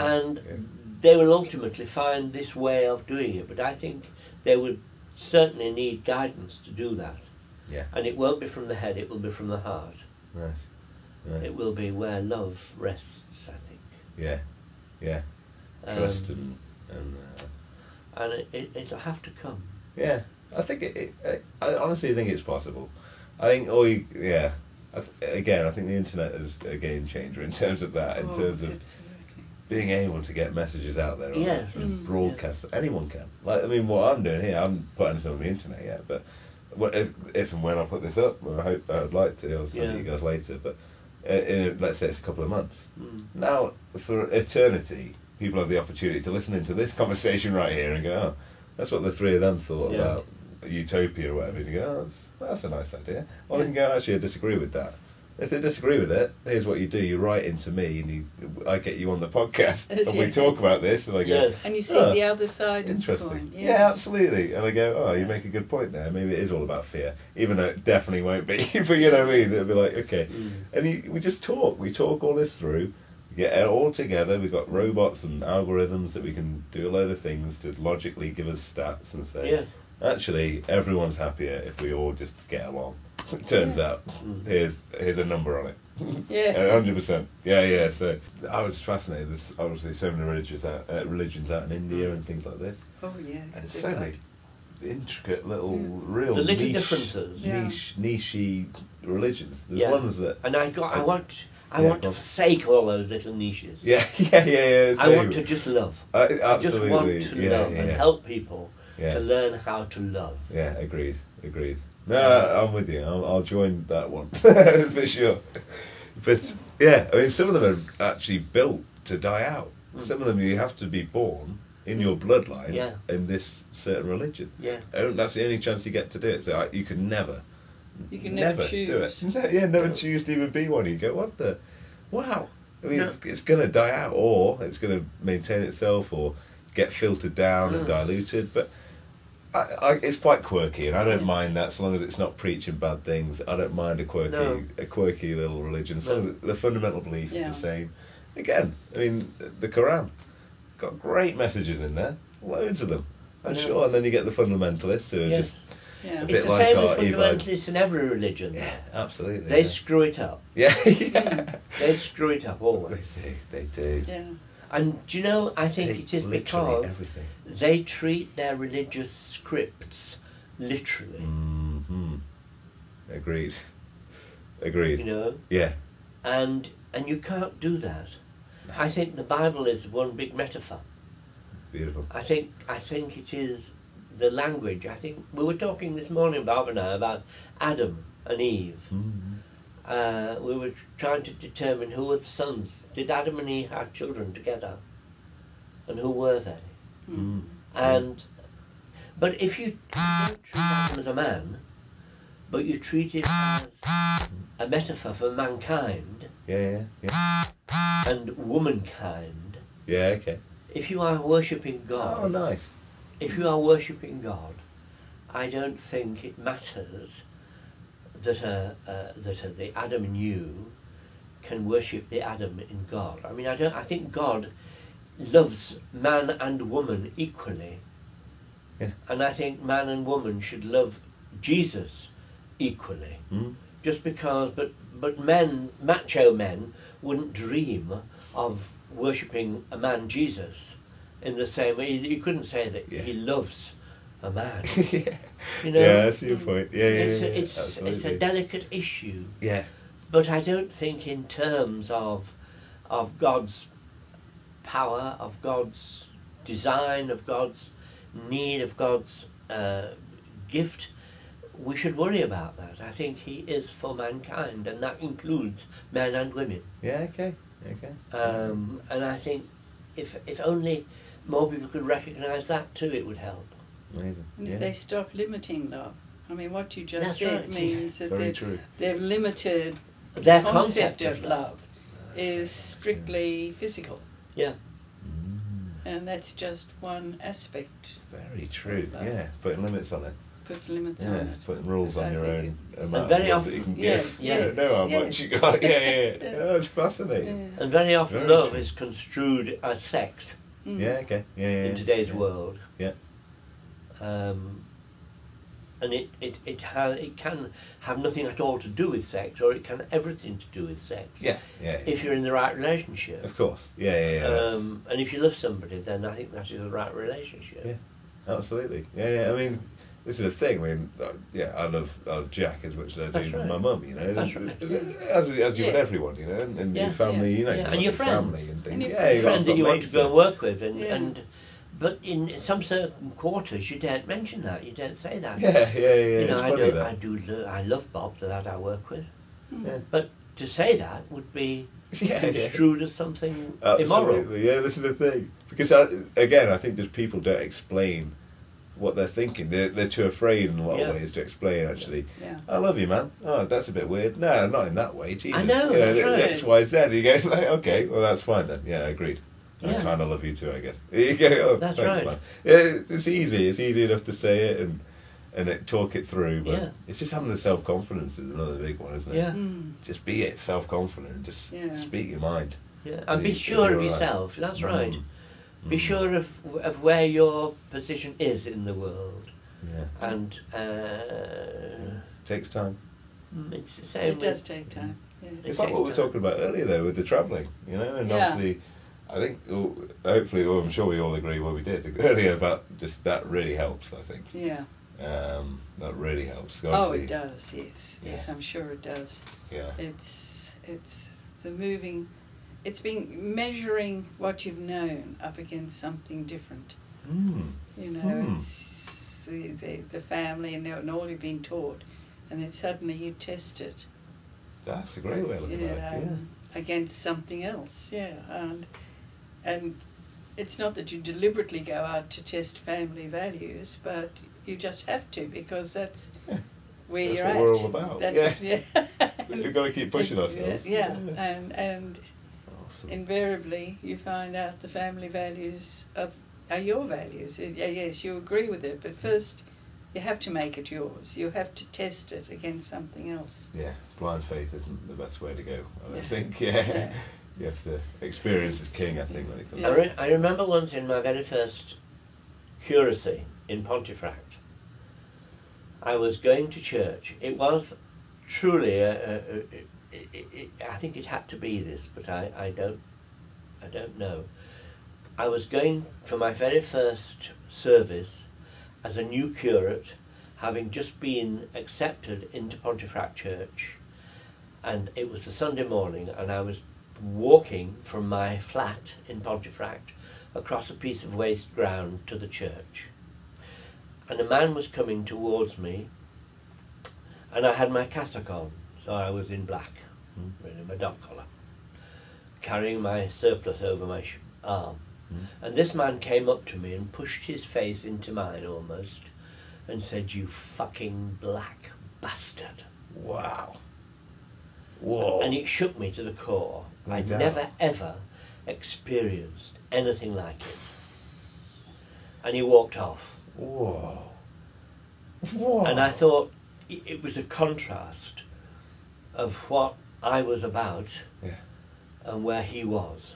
And they will ultimately find this way of doing it, but I think they would certainly need guidance to do that. Yeah. And it won't be from the head, it will be from the heart. Nice. It will be where love rests, I think. Yeah. Trust and it'll have to come. Yeah, I think I honestly think it's possible. I think Again, I think the internet is a game changer in terms of that, being able to get messages out there, and broadcast. Yeah. Anyone can. Like, I mean, what I'm doing here, I haven't put anything on the internet yet, but if and when I put this up, well, I hope I'd like to, I'll send you guys later, but in, let's say it's a couple of months. Mm. Now, for eternity, people have the opportunity to listen into this conversation right here and go, oh, that's what the three of them thought about Utopia or whatever, and you go, oh, that's a nice idea. Well, they can go, actually, I disagree with that. If they disagree with it, here's what you do. You write into me, and I get you on the podcast, and we talk about this, and I go... Yes. And you see the other side of the coin. Yeah, absolutely. And I go, oh, you make a good point there. Maybe it is all about fear, even though it definitely won't be. But you know what I mean? It'll be like, okay. Mm. And we just talk. We talk all this through. We get it all together. We've got robots and algorithms that we can do a load of things to logically give us stats and say, actually, everyone's happier if we all just get along. It turns out, here's a number on it. 100%. So I was fascinated. There's obviously so many religions out in India and things like this. Oh yeah. And so many intricate little real the little niche, differences, nichey religions. There's ones that I want to forsake all those little niches. So I want to just love. Absolutely. I just want to love and help people to learn how to love. Yeah, agreed. No, I'm with you. I'll join that one for sure. But I mean, some of them are actually built to die out. Some of them you have to be born in your bloodline in this certain religion. Yeah, and that's the only chance you get to do it. So you can never, never choose. Do it. Never choose to even be one. You go, what the? Wow. I mean, it's going to die out, or it's going to maintain itself, or get filtered down and diluted, but. It's quite quirky, and I don't mind that, so long as it's not preaching bad things. I don't mind a quirky little religion. So long as the fundamental belief is the same. Again, I mean, the Quran got great messages in there, loads of them. I'm sure, and then you get the fundamentalists who are just a bit like our evil. It's the same with fundamentalists in every religion. Yeah, absolutely. They screw it up. They screw it up always. They do. Yeah. And do you know, I think it is because they treat their religious scripts literally. Mm-hmm. Agreed. You know? Yeah. And you can't do that. No. I think the Bible is one big metaphor. Beautiful. I think it is the language. I think we were talking this morning, Barbara and I, about Adam and Eve. Mm-hmm. We were trying to determine who were the sons. Did Adam and Eve have children together? And who were they? Mm. But if you don't treat Adam as a man, but you treat it as a metaphor for mankind. And womankind. If you are worshipping God. Oh, nice. If you are worshipping God, I don't think it matters that the Adam in you can worship the Adam in God. I mean, I think God loves man and woman equally. Yeah. And I think man and woman should love Jesus equally. Mm. Just because, but men, macho men, wouldn't dream of worshipping a man Jesus in the same way. You couldn't say that he loves a man. You know, that's your point. It's a delicate issue. Yeah. But I don't think in terms of God's power, of God's design, of God's need, of God's gift, we should worry about that. I think he is for mankind, and that includes men and women. And I think if only more people could recognise that too, it would help. Amazing. And if they stop limiting love, I mean, what you just said means that they've limited their concept of love is strictly physical. Yeah. And that's just one aspect. Very true. Yeah, putting limits on it. Puts limits on it. Putting rules on your own amount of love that you can give. Yeah. You don't know how much you got. It's fascinating. And very often love is construed as sex. In today's world. Yeah. And it can have nothing at all to do with sex, or it can have everything to do with sex. If you're in the right relationship. Of course. And if you love somebody, then I think that is the right relationship. Yeah, absolutely. I mean, This is a thing. I mean, yeah, I love Jack as much as I do my mum, you know. That's right. As you would everyone, you know, and your family, you know, and your friends, and things. Your friends that you want to go and work with, and but in some certain quarters, you don't mention that, you don't say that. Yeah. You know, I love Bob, the lad I work with, but to say that would be construed as something immoral. Yeah, this is the thing, because I think just people don't explain what they're thinking. They're too afraid in a lot of ways to explain, actually. Yeah. I love you, man. Oh, that's a bit weird. No, not in that way. Jesus. I know, X, Y, Z. You go, like, okay, well, that's fine then. Yeah, agreed. Yeah. I kind of love you too, I guess. You go, oh, that's thanks, right. Man. Yeah, it's easy. It's easy enough to say it and talk it through, but it's just having the self-confidence is another big one, isn't it? Yeah. Just be it, self-confident. Just speak your mind. Yeah, and be sure of yourself. Right. That's right. Be sure of where your position is in the world, and it takes time. It's the same. It does take time. Yeah. It's like what we were talking about earlier, though, with the travelling, you know. And obviously, I think, I'm sure we all agree what we did earlier about just that really helps. I think. Yeah. That really helps. Obviously, it does. Yes. Yeah. Yes, I'm sure it does. Yeah. It's the moving. It's been measuring what you've known up against something different. You know, it's the family and all you've been taught, and then suddenly you test it. That's a great way of looking at it. Against something else, and it's not that you deliberately go out to test family values, but you just have to, because that's where that's you're at. That's what we're all about. We've got to keep pushing ourselves. And awesome. Invariably, you find out the family values are your values. Yes, you agree with it, but first you have to make it yours. You have to test it against something else. Yeah, blind faith isn't the best way to go, I don't think. Yeah, you have to experience is king, I think, when it comes. I remember once in my very first curacy in Pontefract, I was going to church. It was truly I think it had to be this, but I don't know. I was going for my very first service as a new curate, having just been accepted into Pontefract Church, and it was the Sunday morning, and I was walking from my flat in Pontefract across a piece of waste ground to the church, and a man was coming towards me, and I had my cassock on. So I was in black, really, my dog collar, carrying my surplice over my arm. And this man came up to me and pushed his face into mine almost and said, "You fucking black bastard." Wow. Whoa. And it shook me to the core. I'd never, ever experienced anything like it. And he walked off. Whoa. Whoa. And I thought it was a contrast of what I was about and where he was,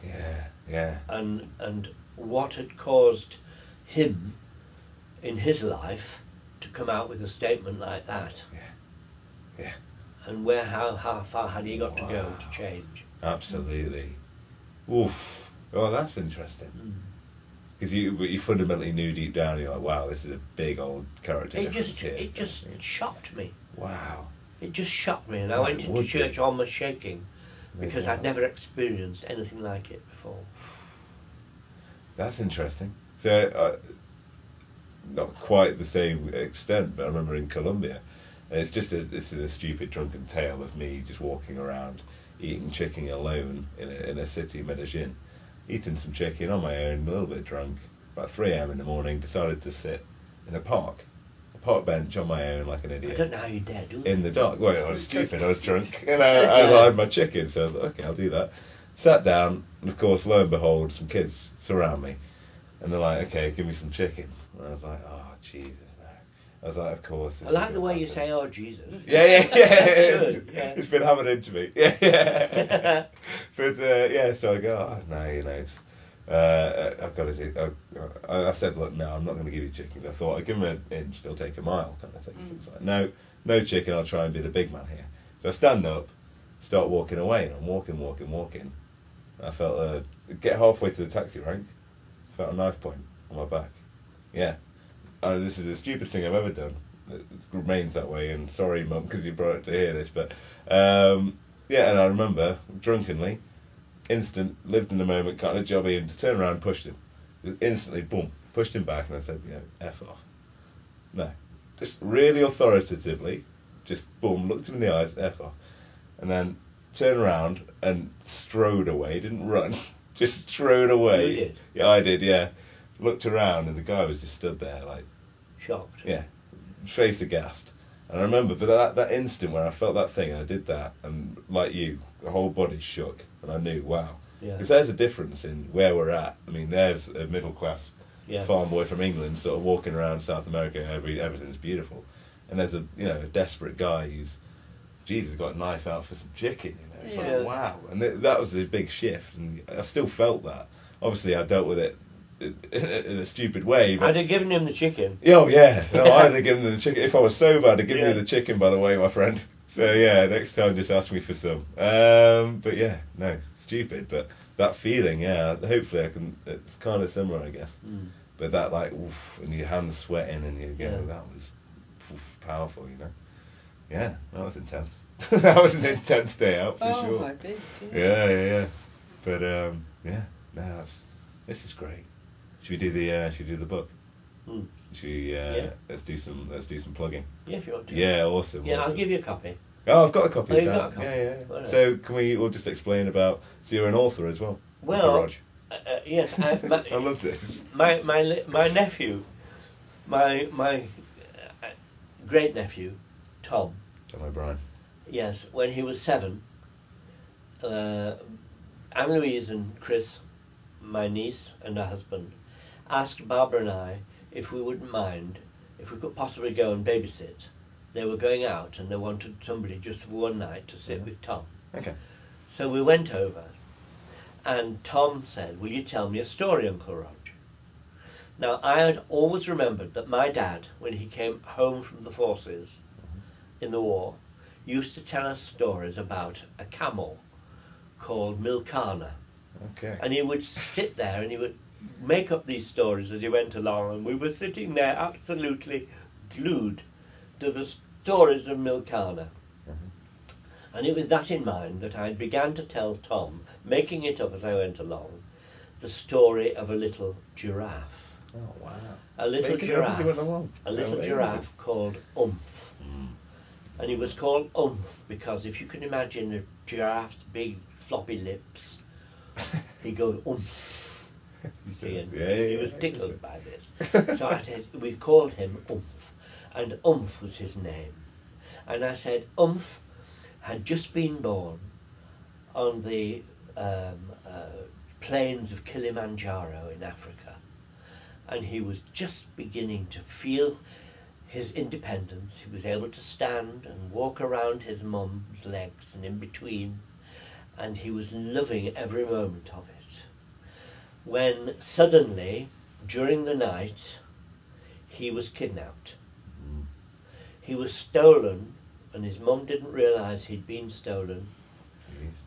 and what had caused him in his life to come out with a statement like that, and how far had he got to go to change? Absolutely. Oof. Oh, that's interesting. Because you fundamentally knew deep down, you're like, wow, this is a big old character. It just shocked me. Wow. It just shocked me, and I went into church almost shaking, because I'd never experienced anything like it before. That's interesting. So, not quite the same extent, but I remember in Colombia, and this is a stupid drunken tale of me just walking around eating chicken alone in a city, Medellin, eating some chicken on my own, a little bit drunk, about 3 a.m. in the morning, decided to sit in a park. Park bench on my own like an idiot. I don't know how you dare do it. In the dark. Well, I was stupid, I was drunk, and I had my chicken, so I was like, okay, I'll do that. Sat down, and of course, lo and behold, some kids surround me, and they're like, okay, give me some chicken. And I was like, oh, Jesus, no. I was like, of course. I like the way you say, oh, Jesus. Yeah. It's been hammered into me. Yeah. But, so I go, oh, no, you know, I've got to do. I said, look, no, I'm not going to give you chicken. I thought, I'd give him an inch, they'll take a mile, kind of thing. So it's like, no chicken, I'll try and be the big man here. So I stand up, start walking away, and I'm walking. I felt get halfway to the taxi rank, felt a knife point on my back. Yeah, this is the stupidest thing I've ever done. It remains that way, and sorry, Mum, because you brought it to hear this, but yeah, and I remember, drunkenly, instant, lived in the moment, got a jobby, and turned around and pushed him. Instantly, boom, pushed him back, and I said, yeah, F off. No. Just really authoritatively, just boom, looked him in the eyes, F off. And then turned around and strode away, didn't run, just strode away. You did? Yeah, I did, yeah. Looked around, and the guy was just stood there, like... shocked. Yeah. Face aghast. And I remember, but that instant when I felt that thing, and I did that, and like you, the whole body shook, and I knew, wow. Because there's a difference in where we're at. I mean, there's a middle-class farm boy from England sort of walking around South America, everything's beautiful. And there's a desperate guy who's, Jesus, got a knife out for some chicken, you know. It's like, wow. And that was a big shift, and I still felt that. Obviously, I dealt with it in a stupid way. But I'd have given him the chicken. Oh, yeah. No, I'd have given him the chicken. If I was sober, I'd have given you the chicken, by the way, my friend. So, yeah, next time just ask me for some. But, yeah, no, stupid. But that feeling, yeah, hopefully I can... It's kind of similar, I guess. Mm. But that, like, oof, and your hands sweating and you go, that was powerful, you know. Yeah, that was intense. That was an intense day out, for sure. Oh, I bet, yeah. But, yeah, no, this is great. Should we do the book? Mm. Should we, let's do some plugging. Yeah, if you want to. Yeah, awesome. Yeah, awesome. I'll give you a copy. Oh, I've got a copy. Oh, you've got a copy. Yeah. So can we all just explain about? So you're an author as well. Well, yes. I loved it. My nephew, my great nephew, Tom O'Brien. Yes, when he was 7, Anne-Louise and Chris, my niece and her husband, asked Barbara and I if we wouldn't mind, if we could possibly go and babysit. They were going out and they wanted somebody just for one night to sit with Tom. Okay. So we went over and Tom said, will you tell me a story, Uncle Rog? Now, I had always remembered that my dad, when he came home from the forces in the war, used to tell us stories about a camel called Milkana. Okay. And he would sit there and he would make up these stories as he went along, and we were sitting there absolutely glued to the stories of Milkana. Mm-hmm. And it was that in mind that I began to tell Tom, making it up as I went along, the story of a little giraffe. Oh, wow. A little giraffe called Oomph. Mm. And he was called Oomph because if you can imagine a giraffe's big floppy lips, he goes oomph. You see, and he was tickled by this. So we called him Oomph, and Oomph was his name. And I said Oomph had just been born on the plains of Kilimanjaro in Africa, and he was just beginning to feel his independence. He was able to stand and walk around his mum's legs and in between, and he was loving every moment of it. When suddenly, during the night, he was kidnapped. He was stolen, and his mum didn't realise he'd been stolen,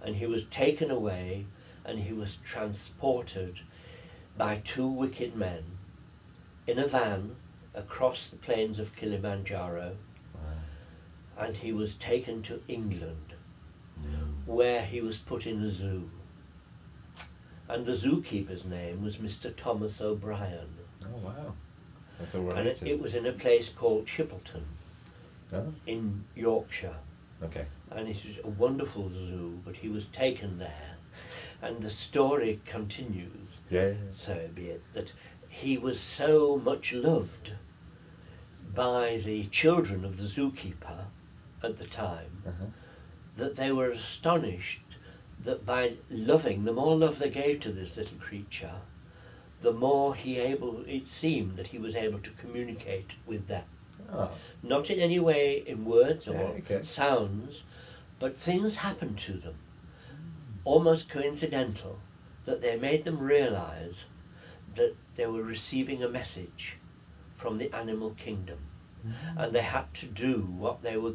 and he was taken away, and he was transported by 2 wicked men in a van across the plains of Kilimanjaro, and he was taken to England, where he was put in a zoo. And the zookeeper's name was Mr. Thomas O'Brien. Oh, wow. That's all right. And it was in a place called Chichester, in Yorkshire. Okay. And it was a wonderful zoo, but he was taken there. And the story continues, so be it, that he was so much loved by the children of the zookeeper at the time, that they were astonished that by loving, the more love they gave to this little creature, the more it seemed that he was able to communicate with them. Oh. Not in any way in words or sounds, but things happened to them, almost coincidental, that they made them realise that they were receiving a message from the animal kingdom. Mm-hmm. And they had to do what they were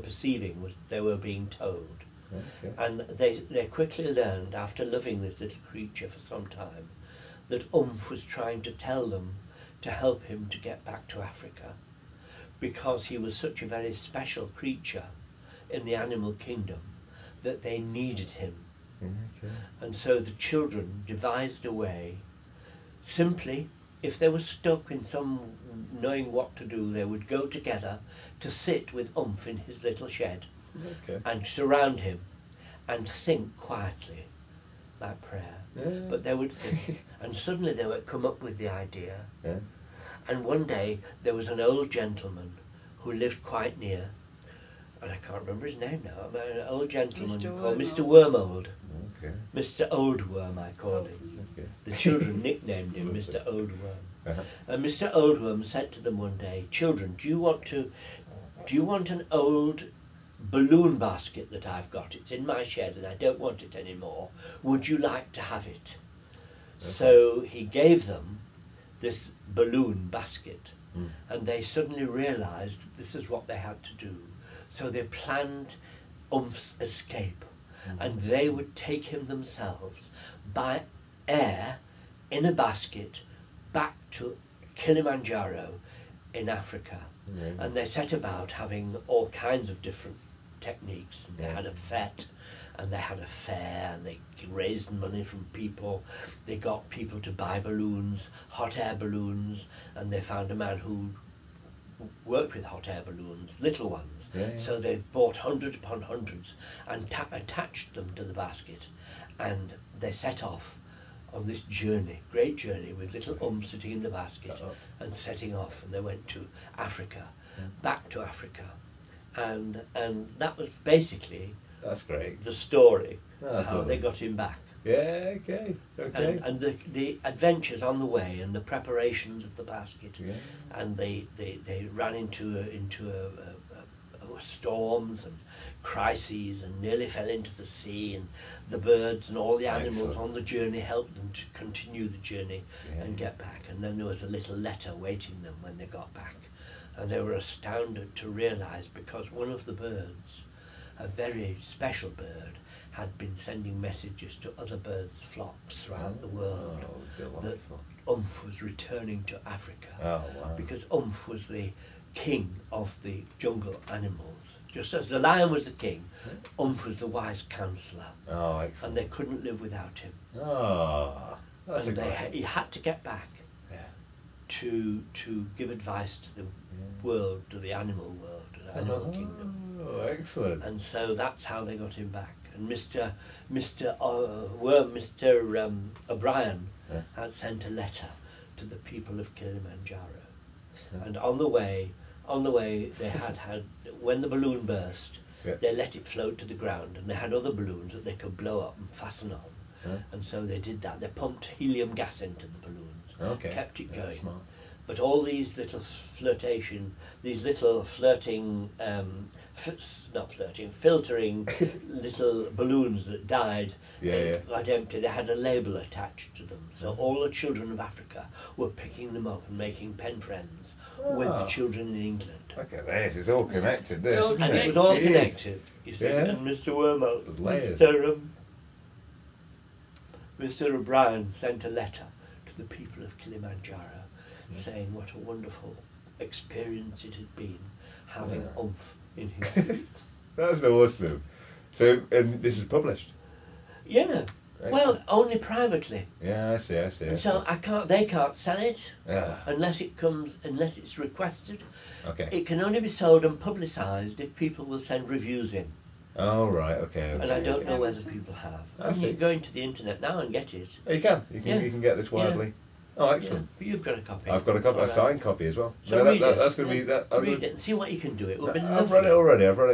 perceiving was they were being told, and they quickly learned, after loving this little creature for some time, that Oomph was trying to tell them to help him to get back to Africa, because he was such a very special creature in the animal kingdom that they needed him. Okay. And so the children devised a way, simply, if they were stuck in some knowing what to do, they would go together to sit with Oomph in his little shed, okay, and surround him and think quietly that prayer. Yeah. But they would think, and suddenly they would come up with the idea. Yeah. And one day there was an old gentleman who lived quite near, and I can't remember his name now, but an old gentleman called Mr. Wormold. Okay. Mr. Old Worm, I called him. Okay. The children nicknamed him Mr. Old Worm. Uh-huh. And Mr. Old Worm said to them one day, "Children, do you want an old balloon basket that I've got? It's in my shed and I don't want it anymore. Would you like to have it?" Okay. So he gave them this balloon basket, and they suddenly realised that this is what they had to do. So they planned Oomp's escape, and they would take him themselves by air in a basket back to Kilimanjaro in Africa. Mm-hmm. And they set about having all kinds of different techniques. They had a fete, and they had a fair, and they raised money from people. They got people to buy balloons, hot air balloons, and they found a man who worked with hot air balloons, little ones. Yeah. So they bought hundreds upon hundreds and attached them to the basket, and they set off on this journey, great journey, with little Oomph sitting in the basket and setting off, and they went to Africa, back to Africa, and that was basically the story, how they got him back. Yeah, okay. And the adventures on the way and the preparations of the basket, and they ran into storms and crises and nearly fell into the sea, and the birds and all the animals on the journey helped them to continue the journey and get back. And then there was a little letter waiting them when they got back, and they were astounded to realise, because one of the birds, a very special bird, had been sending messages to other birds' flocks throughout the world that Oomph was returning to Africa, because Oomph was the king of the jungle animals. Just as the lion was the king, Oomph was the wise counsellor, and they couldn't live without him. And he had to get back to give advice to the world, to the animal world, to the animal kingdom. And so that's how they got him back. And Mr. O'Brien had sent a letter to the people of Kilimanjaro, and on the way they had when the balloon burst, they let it float to the ground, and they had other balloons that they could blow up and fasten on, and so they did that. They pumped helium gas into the balloons, kept it going. Smart. But all these little filtering little balloons that died got empty, they had a label attached to them. So all the children of Africa were picking them up and making pen friends with the children in England. Look at this, it's all connected. It was all connected, you see. Yeah. And Mr. Wormold, Mr. O'Brien sent a letter to the people of Kilimanjaro saying what a wonderful experience it had been having Oomph in his That's awesome. So, and this is published? Yeah. Excellent. Well, only privately. Yeah, I see. And so they can't sell it unless it's requested. Okay. It can only be sold and publicised if people will send reviews in. Oh, right, okay. And I don't know whether people have. You can go into the internet now and get it. Oh, you can get this widely. Yeah. Oh, excellent! Yeah, but you've got a copy. I've got a copy. Signed copy as well. So that's going to be that. Read it and see what you can do. It will be lovely. I've read it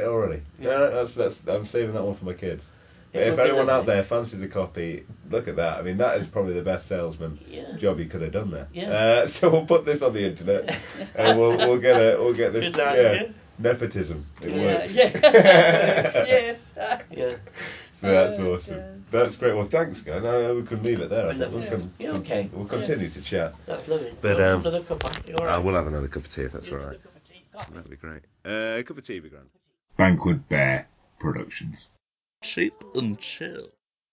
already. Yeah. No, I'm saving that one for my kids. If anyone out there fancies a copy, look at that. I mean, that is probably the best salesman job you could have done there. Yeah. So we'll put this on the internet, and we'll get this. Nepotism. It works. Yeah. It works. Yes. Yeah. So that's awesome. Yes. That's great. Well, thanks, guys. We can leave it there. We'll continue to chat. That's lovely. But another cup of tea. I will have another cup of tea if that's all right. That'd be great. A cup of tea would be grand. Bankwood Bear Productions. Sip and chill.